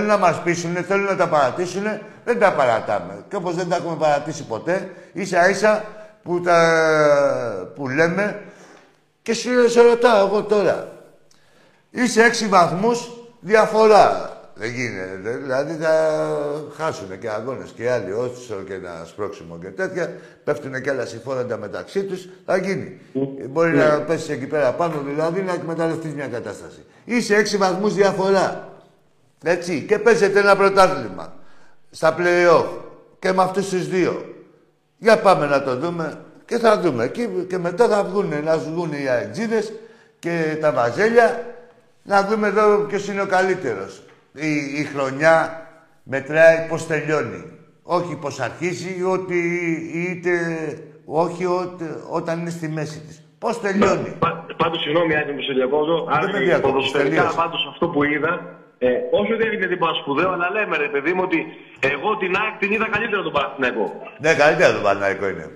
να μας πείσουν, θέλουν να τα παρατήσουν, δεν τα παρατάμε. Και όπως δεν τα έχουμε παρατήσει ποτέ, ίσα ίσα που λέμε και σε ρωτάω εγώ τώρα. Είσαι 6 βαθμούς διαφορά. Δεν γίνεται. Δηλαδή θα χάσουν και αγώνες και άλλοι, όσο και ένα σπρώξιμο και τέτοια. Πέφτουν και άλλα συμφώνοντα μεταξύ τους. Θα γίνει. Μπορεί να πέσεις εκεί πέρα πάνω, δηλαδή να εκμεταλλευτείς μια κατάσταση. Είσαι 6 βαθμούς διαφορά. Έτσι. Και παίζετε ένα πρωτάθλημα. Στα play-off. Και με αυτούς τους δύο. Για πάμε να το δούμε και θα δούμε. Και μετά θα βγουν να βγουν οι αετζίδες και τα βαζέλια να δούμε εδώ ποιος είναι ο καλύτερος. Η χρονιά μετράει πώς τελειώνει. Όχι πώς αρχίζει, ότι είτε όχι όταν είναι στη μέση της. Πώς τελειώνει. Πάντως, συγγνώμη, Άκη, που σε διακόπτω. Άρα, ποδοσφαιρικά, πάντως αυτό που είδα, όσο δεν είναι τίποτα σπουδαίο, αλλά λέμε ρε παιδί μου ότι εγώ την ΑΕΚ την είδα καλύτερα τον Παναθηναϊκό. Ναι, καλύτερα τον Παναθηναϊκό είναι.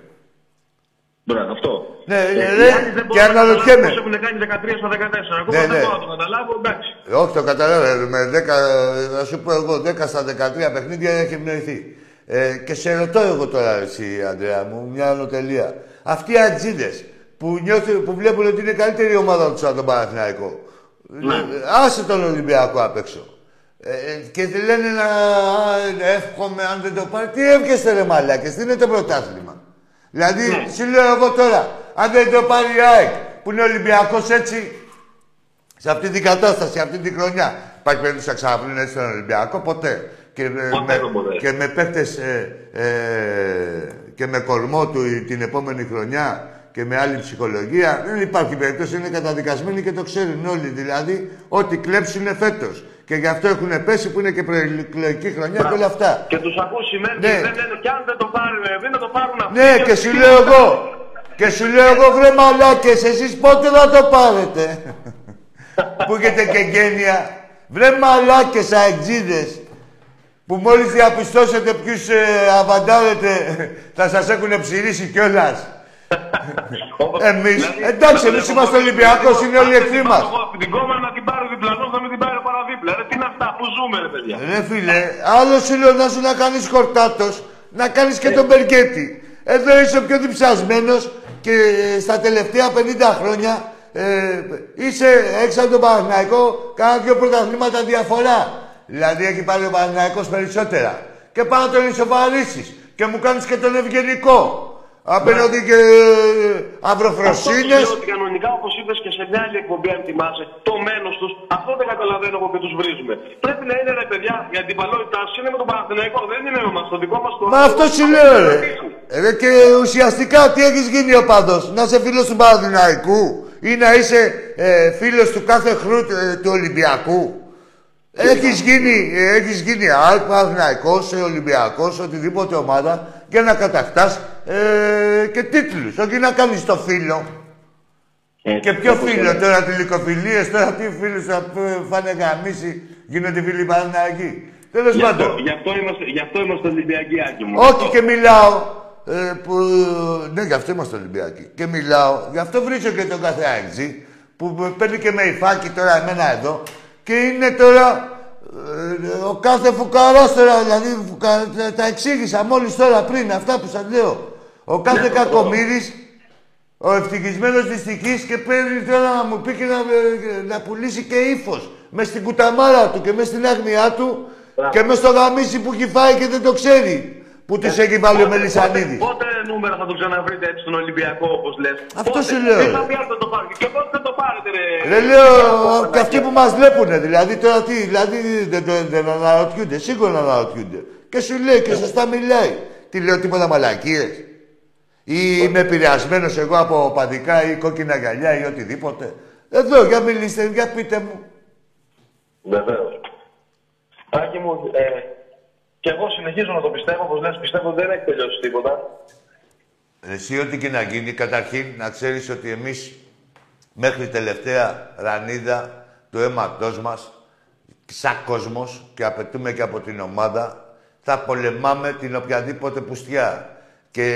Μπράβο, αυτό. Ναι, και αναρωτιέμαι. Όπως έχουν κάνει 13 στα 14. Ακόμα δεν μπορώ να το καταλάβω, εντάξει. Όχι, το καταλαβαίνω. Να σου πω εγώ, 10 στα 13 παιχνίδια έχει ευνοηθεί. Και σε ρωτώ εγώ τώρα, εσύ, Αντρέα μου, μια ανωτελεία. Αυτοί οι ατζίδες που βλέπουν ότι είναι η καλύτερη ομάδα του σαν τον Παναθηναϊκό. Ναι. Άσε τον Ολυμπιακό απ' έξω. Και τη λένε να εύχομαι αν δεν το πάρει. Τι εύχεστε ρε μαλάκες, τι είναι το πρωτάθλημα. Δηλαδή, ναι. Σου λέω εγώ τώρα, αν δεν το πάρει η ΑΕΚ που είναι Ολυμπιακός έτσι, σε αυτή την κατάσταση, αυτή την χρονιά. Υπάρχει περίπτωση να ξαναπλύνει έτσι τον Ολυμπιακό, ποτέ. Και με παίχτες και με κορμό του την επόμενη χρονιά. Και με άλλη ψυχολογία, δεν υπάρχει περίπτωση, είναι καταδικασμένοι και το ξέρουν όλοι. Δηλαδή, ό,τι κλέψουν είναι φέτος. Και γι' αυτό έχουν πέσει που είναι και προεκλογική χρονιά και όλα αυτά. Και τους ακούσει μέχρι ναι. Δεν λένε κι αν δεν το πάρουν, δεν το πάρουν αυτοί. Ναι, και σου λέω εγώ, βρε μαλάκες, εσείς πότε θα το πάρετε. Που έχετε και γένεια. Βρε μαλάκες, αεξίδες. Που μόλις διαπιστώσετε ποιους αβαντάρετε, θα σας έχουν ψηρίσει κιόλας. Εμείς, εντάξει, εμείς είμαστε Ολυμπιακός, είναι όλοι οι εχθροί μας. Την κόμμα να την πάρει διπλανός, να μην την πάρει παραδίπλα. Ρε, τι είναι αυτά που ζούμε, ρε παιδιά. Ρε φίλε, άλλο σου λέω να σου να κάνεις χορτάτος, να κάνεις και τον περκέτη. Εδώ είσαι πιο διψασμένος και στα τελευταία 50 χρόνια είσαι έξω από τον Παναθηναϊκό, κάνα δύο πρωταθλήματα διαφορά. Δηλαδή έχει πάρει ο Παναθηναϊκός περισσότερα. Και πάω να τον ισοβαρήσεις και μου κάνεις και τον ευγενικό. Απέναντι και αυροφροσύνες. Αυτό ότι κανονικά, όπως είπες και σε μια άλλη εκπομπή, αν θυμάσαι, το μένος τους, αυτό δεν καταλαβαίνω εγώ και τους βρίζουμε. Πρέπει να είναι ρε παιδιά, η αντιπαλότητά σου είναι με τον Παναθηναϊκό, δεν είναι με μας, το δικό μας το. Μα αυτό σου λέω ρε. Και ουσιαστικά τι έχεις γίνει ο παδός, να είσαι φίλος του Παναθηναϊκού ή να είσαι φίλος του κάθε χρούτ του Ολυμπιακού. Έχεις γίνει Παναθηναϊκός, Ολυμπιακός, οτιδήποτε ομάδα για να κατακτάς και τίτλους. Όχι να κάνεις το φίλο. Και ποιο φίλο τώρα, τηλικοφιλίες, τώρα τι φίλους θα φάνε γαμίσει, γίνονται φίλοι Παναθηναϊκοί. Τέλος πάντων. Γι' αυτό είμαστε Ολυμπιακοί, Άκη μου. Όχι και μιλάω. Ναι, γι' αυτό είμαστε Ολυμπιακοί. Και μιλάω. Γι' αυτό βρίσκω και τον κάθε Άξι που παίρνει και με υφάκι τώρα εμένα εδώ. Και είναι τώρα ο κάθε φουκαρός τώρα, δηλαδή τα εξήγησα μόλις τώρα πριν, αυτά που σας λέω. Ο κάθε κακομύρης, ο ευτυχισμένος δυστυχής και παίρνει τώρα να μου πει και να πουλήσει και ύφος. Μες στην κουταμάρα του και μες στην άγνοιά του και μες στο γαμίσι που έχει φάει και δεν το ξέρει. Που τους έχει βάλει ο Μελισσανίδης. Πότε νούμερα θα το ξαναβρείτε έτσι στον Ολυμπιακό, όπως λες. Αυτό σου λέω. Δεν θα πιάσετε το πάρκι. Και πότε θα το πάρετε, ρε. Δεν λέω και αυτοί που μας βλέπουνε. Δηλαδή τώρα τι, δηλαδή δεν αναρωτιούνται. Σίγουρα αναρωτιούνται. Και σου λέει και σωστά μιλάει. Τι λέω, τίποτα μαλακίες. Ή είμαι επηρεασμένος εγώ από παδικά ή κόκκινα γυαλιά ή οτιδήποτε. Εδώ, για μιλήστε, για πείτε μου. Βεβαίως. Άκη μου, και εγώ συνεχίζω να το πιστεύω, όπως λες, πιστεύω ότι δεν έχει τελειώσει τίποτα. Εσύ ό,τι και να γίνει, καταρχήν να ξέρεις ότι εμείς μέχρι τελευταία ρανίδα του αίματός μας, σαν κόσμος, και απαιτούμε και από την ομάδα, θα πολεμάμε την οποιαδήποτε πουστιά. Και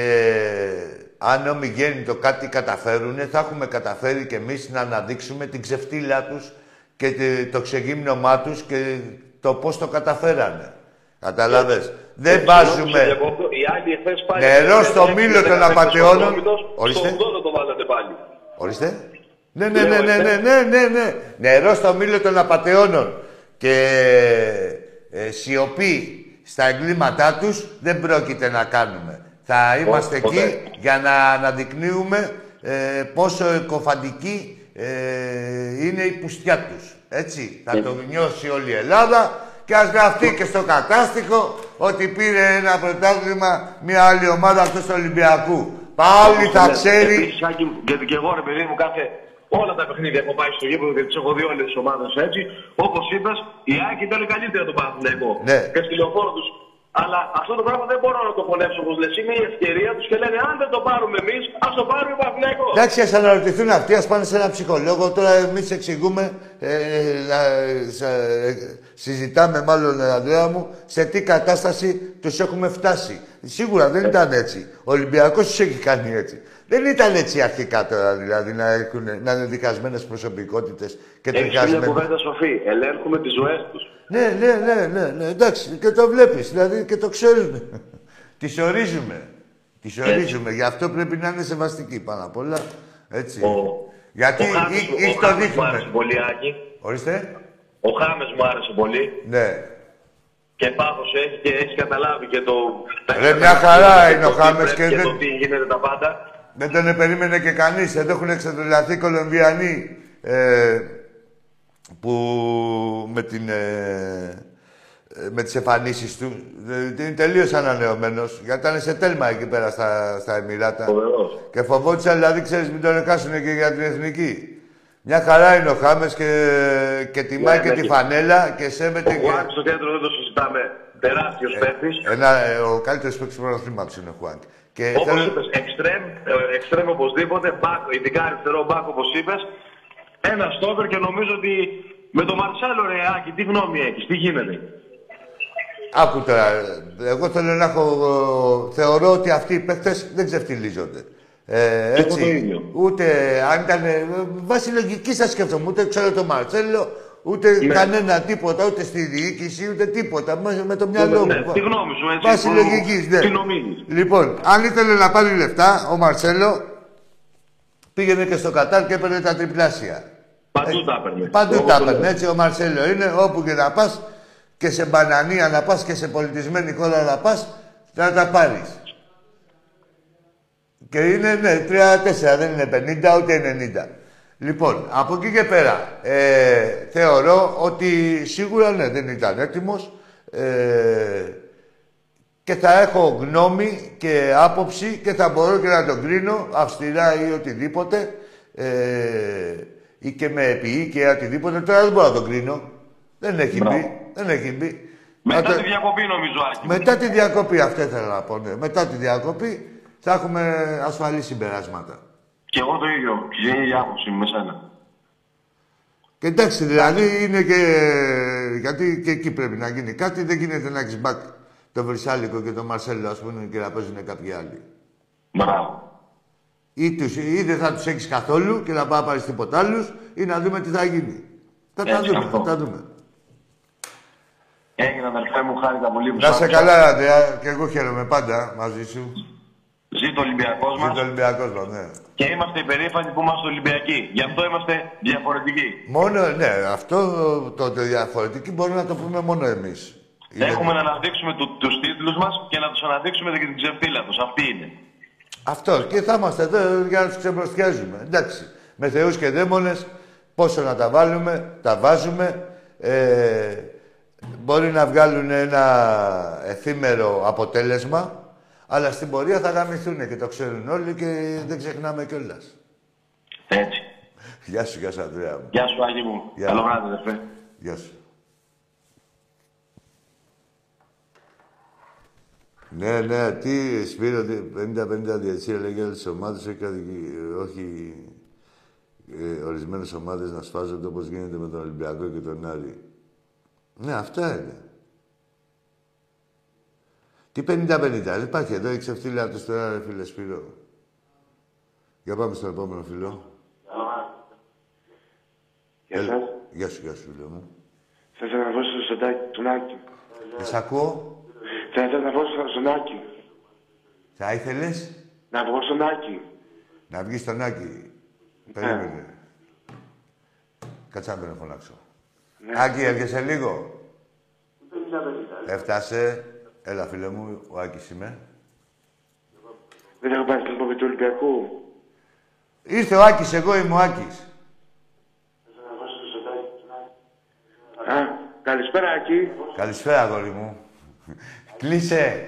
αν ομιγέννητο κάτι καταφέρουνε, θα έχουμε καταφέρει κι εμείς να αναδείξουμε την ξεφτύλα τους και το ξεγύμνωμά τους και το πώς το καταφέρανε. Καταλάβες. Δεν βάζουμε νερό στο μήλο των απατεώνων. Ορίστε. Ορίστε. Ναι. Νερό στο μήλο των απατεώνων και σιωπή στα εγκλήματά τους δεν πρόκειται να κάνουμε. Θα είμαστε εκεί για να αναδεικνύουμε πόσο εκοφαντική είναι η πουστιά τους. Έτσι. Θα το νιώσει όλη η Ελλάδα και ας γραφτεί και στο κατάστιχο ότι πήρε ένα πρωτάθλημα μια άλλη ομάδα εκτός του Ολυμπιακού. Πάλι θα ξέρει. Επίσης, και εγώ ρε παιδί μου, κάθε. Όλα τα παιχνίδια έχω πάει στο γήπεδο και τις έχω δει όλες τις ομάδες έτσι. Όπως είπες, η ΑΕΚ ήταν καλύτερα τον Παναθηναϊκό. Ναι. Και στη λεωφόρο τους. Αλλά αυτό το πράγμα δεν μπορώ να το πονέψω. Όπως λες, είναι η ευκαιρία τους και λένε: αν δεν το πάρουμε εμείς, ας το πάρουμε ο Παναθηναϊκός. Εντάξει, ας αναρωτηθούν αυτοί, ας πάνε σε έναν ψυχολόγο. Τώρα εμείς εξηγούμε, συζητάμε μάλλον, Ανδρέα μου, σε τι κατάσταση τους έχουμε φτάσει. Σίγουρα δεν ήταν έτσι. Ο Ολυμπιακός τους έχει κάνει έτσι. Δεν ήταν έτσι αρχικά τώρα, δηλαδή να είναι δικασμένες προσωπικότητες και τελικά. Έχει μια κουβέντα σοφή. Ελέγχουμε τις ζωές τους. Ναι, ναι, εντάξει, και το βλέπεις, δηλαδή και το ξέρουμε. Τις ορίζουμε. Τις ορίζουμε. Γι' αυτό πρέπει να είναι σεβαστικοί πάνω απ' όλα. Έτσι. Γιατί ή το δείχνουμε. Ο Χάμες μου άρεσε πολύ, Άκη. Ορίστε. Ο Χάμες μου άρεσε πολύ. Ναι. Και πάθος έχει και έχει καταλάβει και το. Ρε μια χαρά είναι ο Χάμες και το τι γίνεται τα πάντα. Δεν τον περίμενε και κανείς. Εδώ έχουν εξεδουλαθεί οι Κολομβιανοί που με τις εμφανίσεις του. Είναι τελείως ανανεωμένος. Γιατί ήταν σε τέλμα εκεί πέρα στα Εμιράτα. Και φοβόντουσαν, δηλαδή, ξέρεις, μην τον εκάσουνε και για την εθνική. Μια χαρά είναι ο Χάμες και τιμάει και τη φανέλα και σέβεται. Ο Χουάνκ στο κέντρο δεν το συζητάμε. Τεράστιος παίκτης. Ο καλύτερος παίκτης πρωταθλήματος είναι ο Χουάνκ. Όπως είπες, εξτρέμ οπωσδήποτε, ειδικά αριστερό μπακ όπως είπες, ένα στόπερ και νομίζω ότι με τον Μαρσέλο ρε Άκη, τι γνώμη έχεις, τι γίνεται. Άκου τώρα, εγώ θέλω να έχω, θεωρώ ότι αυτοί οι παίκτες δεν ξεφτιλίζονται. Έτσι, ούτε αν ήταν, βάσει λογική σας σκέφτομαι, ούτε ξέρω τον Μαρσέλο, ούτε κανένα τίποτα, ούτε στη διοίκηση, ούτε τίποτα. Με το μυαλό μου. Ναι, τη γνώμη σου, έτσι. Βάση λογικής, ναι. Τι νομίζεις. Λοιπόν, αν ήθελε να πάρει λεφτά, ο Μαρσέλο πήγαινε και στο Κατάρ και έπαιρνε τα τριπλάσια. Παντού τα έπαιρνε. Παντού τα έπαιρνε, έτσι. Ο Μαρσέλο είναι όπου και να πας, και σε μπανανία να πας και σε πολιτισμένη χώρα να πας, θα τα πάρεις. Και είναι, ναι, 34, δεν είναι 50, ούτε 90. Λοιπόν, από εκεί και πέρα, θεωρώ ότι σίγουρα ναι, δεν ήταν έτοιμος και θα έχω γνώμη και άποψη και θα μπορώ και να τον κρίνω αυστηρά ή οτιδήποτε ή και με επί και οτιδήποτε. Τώρα δεν μπορώ να τον κρίνω. Δεν έχει μπει. Δεν έχει μπει. Μετά τη διακοπή νομίζω, Άκη. Μετά τη διακοπή, αυτό ήθελα να πω. Ναι. Μετά τη διακοπή θα έχουμε ασφαλή συμπεράσματα. Και εγώ το ίδιο. Ποια είναι η άποψη μου με σένα. Και εντάξει, δηλαδή είναι και. Γιατί και εκεί πρέπει να γίνει κάτι. Δεν γίνεται να έχεις μπακ τον Βρυσάλικο και τον Μαρσέλο, ας πούμε, και να παίζουν κάποιοι άλλοι. Μπράβο. Ή δεν θα τους έχεις καθόλου και να πάει να πάρεις τίποτα άλλους, ή να δούμε τι θα γίνει. Θα τα δούμε. Θα τα δούμε. Έγινε, αδελφέ μου, χάρηκα πολύ που σας άκουσα. Να σε καλά, Αντρέα, και εγώ χαίρομαι πάντα μαζί σου. Ζει το Ολυμπιακός μας. Ναι. Και είμαστε υπερήφανοι που είμαστε Ολυμπιακοί. Γι' αυτό είμαστε διαφορετικοί. Μόνο, ναι, αυτό το διαφορετικοί μπορούμε να το πούμε μόνο εμείς. Έχουμε να αναδείξουμε τους τίτλους μας και να τους αναδείξουμε και την ξεφύλα τους. Αυτή είναι. Αυτό. Και θα είμαστε εδώ για να τους ξεπροστιάζουμε. Εντάξει. Με θεούς και δαίμονες, πόσο να τα βάλουμε, τα βάζουμε. Μπορεί να βγάλουν ένα εφήμερο αποτέλεσμα. Αλλά στην πορεία θα γαμηθούν και το ξέρουν όλοι και δεν ξεχνάμε κιόλας. Έτσι. Γεια σου, Ανδρέα μου. Γεια σου, Άγγι μου. Καλό βράδυ, αδερφέ. Γεια σου. Ναι, τι Σπύρο, 50-50 διατσία λέγει όλες τις ομάδες, όχι ορισμένες ομάδες να σφάζονται όπως γίνεται με τον Ολυμπιακό και τον Άρη. Ναι, αυτά είναι. Τι 50-50, δεν υπάρχει εδώ, έχει ξεφτύλα τους τώρα, ρε φίλε Σπύρο. Για πάμε στον επόμενο φίλο. Γεια σας. Γεια σου, φίλε μου. Θα ήθελα να δώσω στον Άκη. Θα σ' ακούω. Θα ήθελα να δώσω στον Άκη. Θα ήθελες. Να βγω στον Άκη. Να βγεις στον Άκη. Περίμενε. Κάτσε να τον φωνάξω. Άκη, έρχεσαι λίγο. Έφτασε. Έλα, φίλε μου, ο Άκης είμαι. Δεν έχω πάει στην επόμενη του Ολυμπιακού. Ήρθε ο Άκης, εγώ είμαι ο Άκης. Α, Καλησπέρα, Άκη. Καλησπέρα, αγόρι μου. Κλείσε,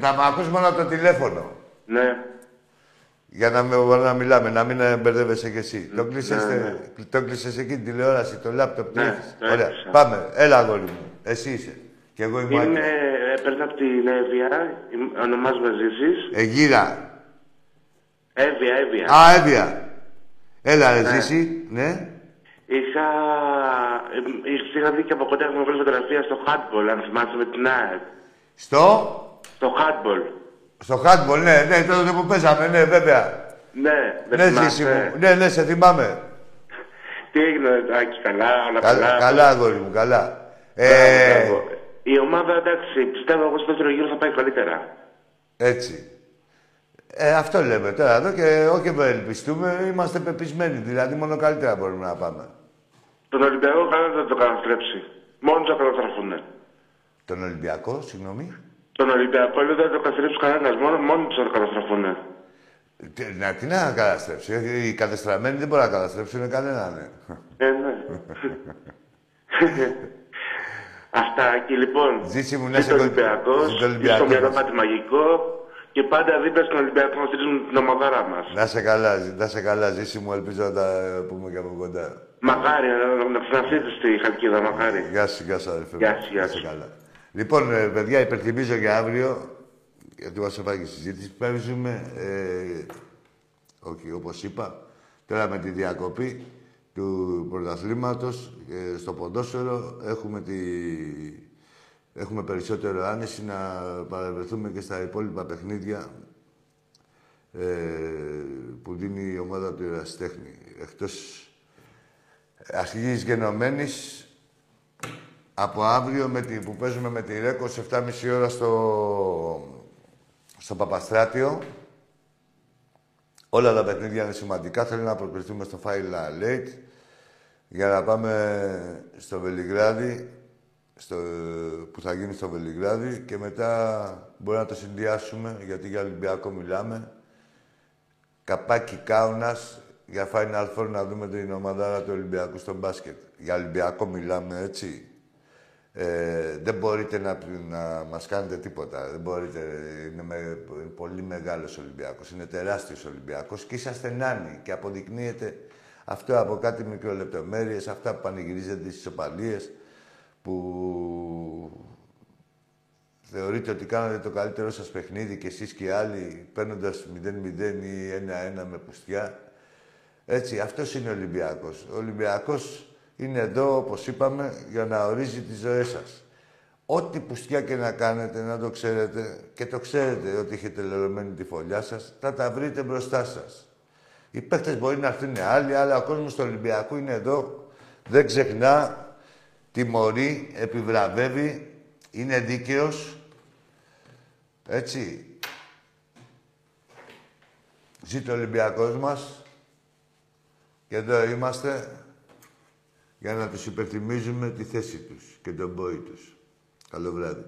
θα με ακούς μόνο από το τηλέφωνο. Ναι. Για να, να μιλάμε, να μην μπερδεύεσαι κι εσύ. Το κλείσες, το κλείσες εκεί την τηλεόραση, το λάπτοπ, το έχεις. Ωραία, πάμε. Έλα, αγόρι μου. Εσύ είσαι. Κι εγώ είμαι Άκης. Παίρνω από την Εύβοια, ονομάζομαι Ζήσης. Εγύρα. Εύβοια. Α, Εύβοια. Έλα, ρε Ζήση, ναι. Είχα δει και από κοντά έχουμε βρει φωτογραφία στο handball, αν θυμάσαι, με την ΑΕΚ. Στο handball. Στο handball, ναι, τότε που παίζαμε, ναι, βέβαια. Ναι, δεν θυμάσαι. Ναι, σε θυμάμαι. Τι έγινε, Άκη, καλά, όλα καλά. Καλά, αγόρι μου, καλά. Η ομάδα, εντάξει, πιστεύω εγώ στο δεύτερο γύρο θα πάει καλύτερα. Έτσι. Αυτό λέμε τώρα εδώ και όχι με ελπιστούμε, είμαστε πεπισμένοι. Δηλαδή, μόνο καλύτερα μπορούμε να πάμε. Τον Ολυμπιακό κανένα δεν θα το καταστρέψει. Μόνο θα καταστραφούν. Τον Ολυμπιακό, συγγνώμη. Τον Ολυμπιακό δεν θα το καταστρέψει κανένα. Μόνο θα το καταστραφούν. Τι να καταστρέψει. Οι κατεστραμμένοι δεν μπορούν να καταστρέψουν κανέναν. Ναι. Αυτά και λοιπόν. Ζήση μου, ναι, είσαι Ολυμπιακός. Είσαι το μυαλό πάτη μαγικό. Και πάντα δίπλα στον Ολυμπιακό να στηρίζουν την ομαδάρα μας. Να σε καλά, Ζήση μου, ελπίζω να τα πούμε και από κοντά. Μακάρι, να ξαναστείτε στη Χαλκίδα, μακάρι. Γεια σου, αδερφέ. Γεια σου, καλά. Λοιπόν, παιδιά, υπενθυμίζω για αύριο, γιατί μας έφαγε συζήτηση, παίζουμε, όχι, όπως είπα, τώρα με τη διακοπή του πρωταθλήματος, στο ποδόσφαιρο έχουμε τη... Έχουμε περισσότερο άνεση να παρευρεθούμε και στα υπόλοιπα παιχνίδια που δίνει η ομάδα του Ερασιτέχνη. Εκτός αρχηγής γενομένης, από αύριο που παίζουμε με τη Ρέκο, σε 7.30 ώρα στο Παπαστράτιο. Όλα τα παιχνίδια είναι σημαντικά. Θέλω να προκριθούμε στο Φάιλ ΛΑΛΕΙΤ για να πάμε στο Βελιγράδι, που θα γίνει στο Βελιγράδι και μετά μπορεί να το συνδυάσουμε, γιατί για Ολυμπιακό μιλάμε. Καπάκι Κάουνας για Final Four, να δούμε την ομαδάρα του Ολυμπιακού στο μπάσκετ. Για Ολυμπιακό μιλάμε, έτσι. Δεν μπορείτε να μας κάνετε τίποτα. Δεν μπορείτε. Είναι πολύ μεγάλος Ολυμπιακός. Είναι τεράστιος Ολυμπιακός και είσαστε νάνοι και αποδεικνύεται αυτό από κάτι μικρολεπτομέρειες, αυτά που πανηγυρίζονται στις οπαλίες, που θεωρείτε ότι κάνατε το καλύτερό σας παιχνίδι και εσείς και οι άλλοι, παίρνοντας 0-0 ή 1-1 με πουστιά. Έτσι, αυτός είναι ο Ολυμπιακός. Ο Ολυμπιακός είναι εδώ, όπως είπαμε, για να ορίζει τις ζωές σας. Ό,τι πουστιά και να κάνετε, να το ξέρετε, και το ξέρετε ότι έχετε λερωμένη τη φωλιά σας, θα τα βρείτε μπροστά σας. Οι παίκτες μπορεί να έρθουν άλλοι, αλλά ο κόσμος του Ολυμπιακού είναι εδώ, δεν ξεχνά. Τιμωρεί, επιβραβεύει, είναι δίκαιος, έτσι. Ζήτω ο Ολυμπιακός μας και εδώ είμαστε για να τους υπενθυμίζουμε τη θέση τους και τον πόη τους. Καλό βράδυ.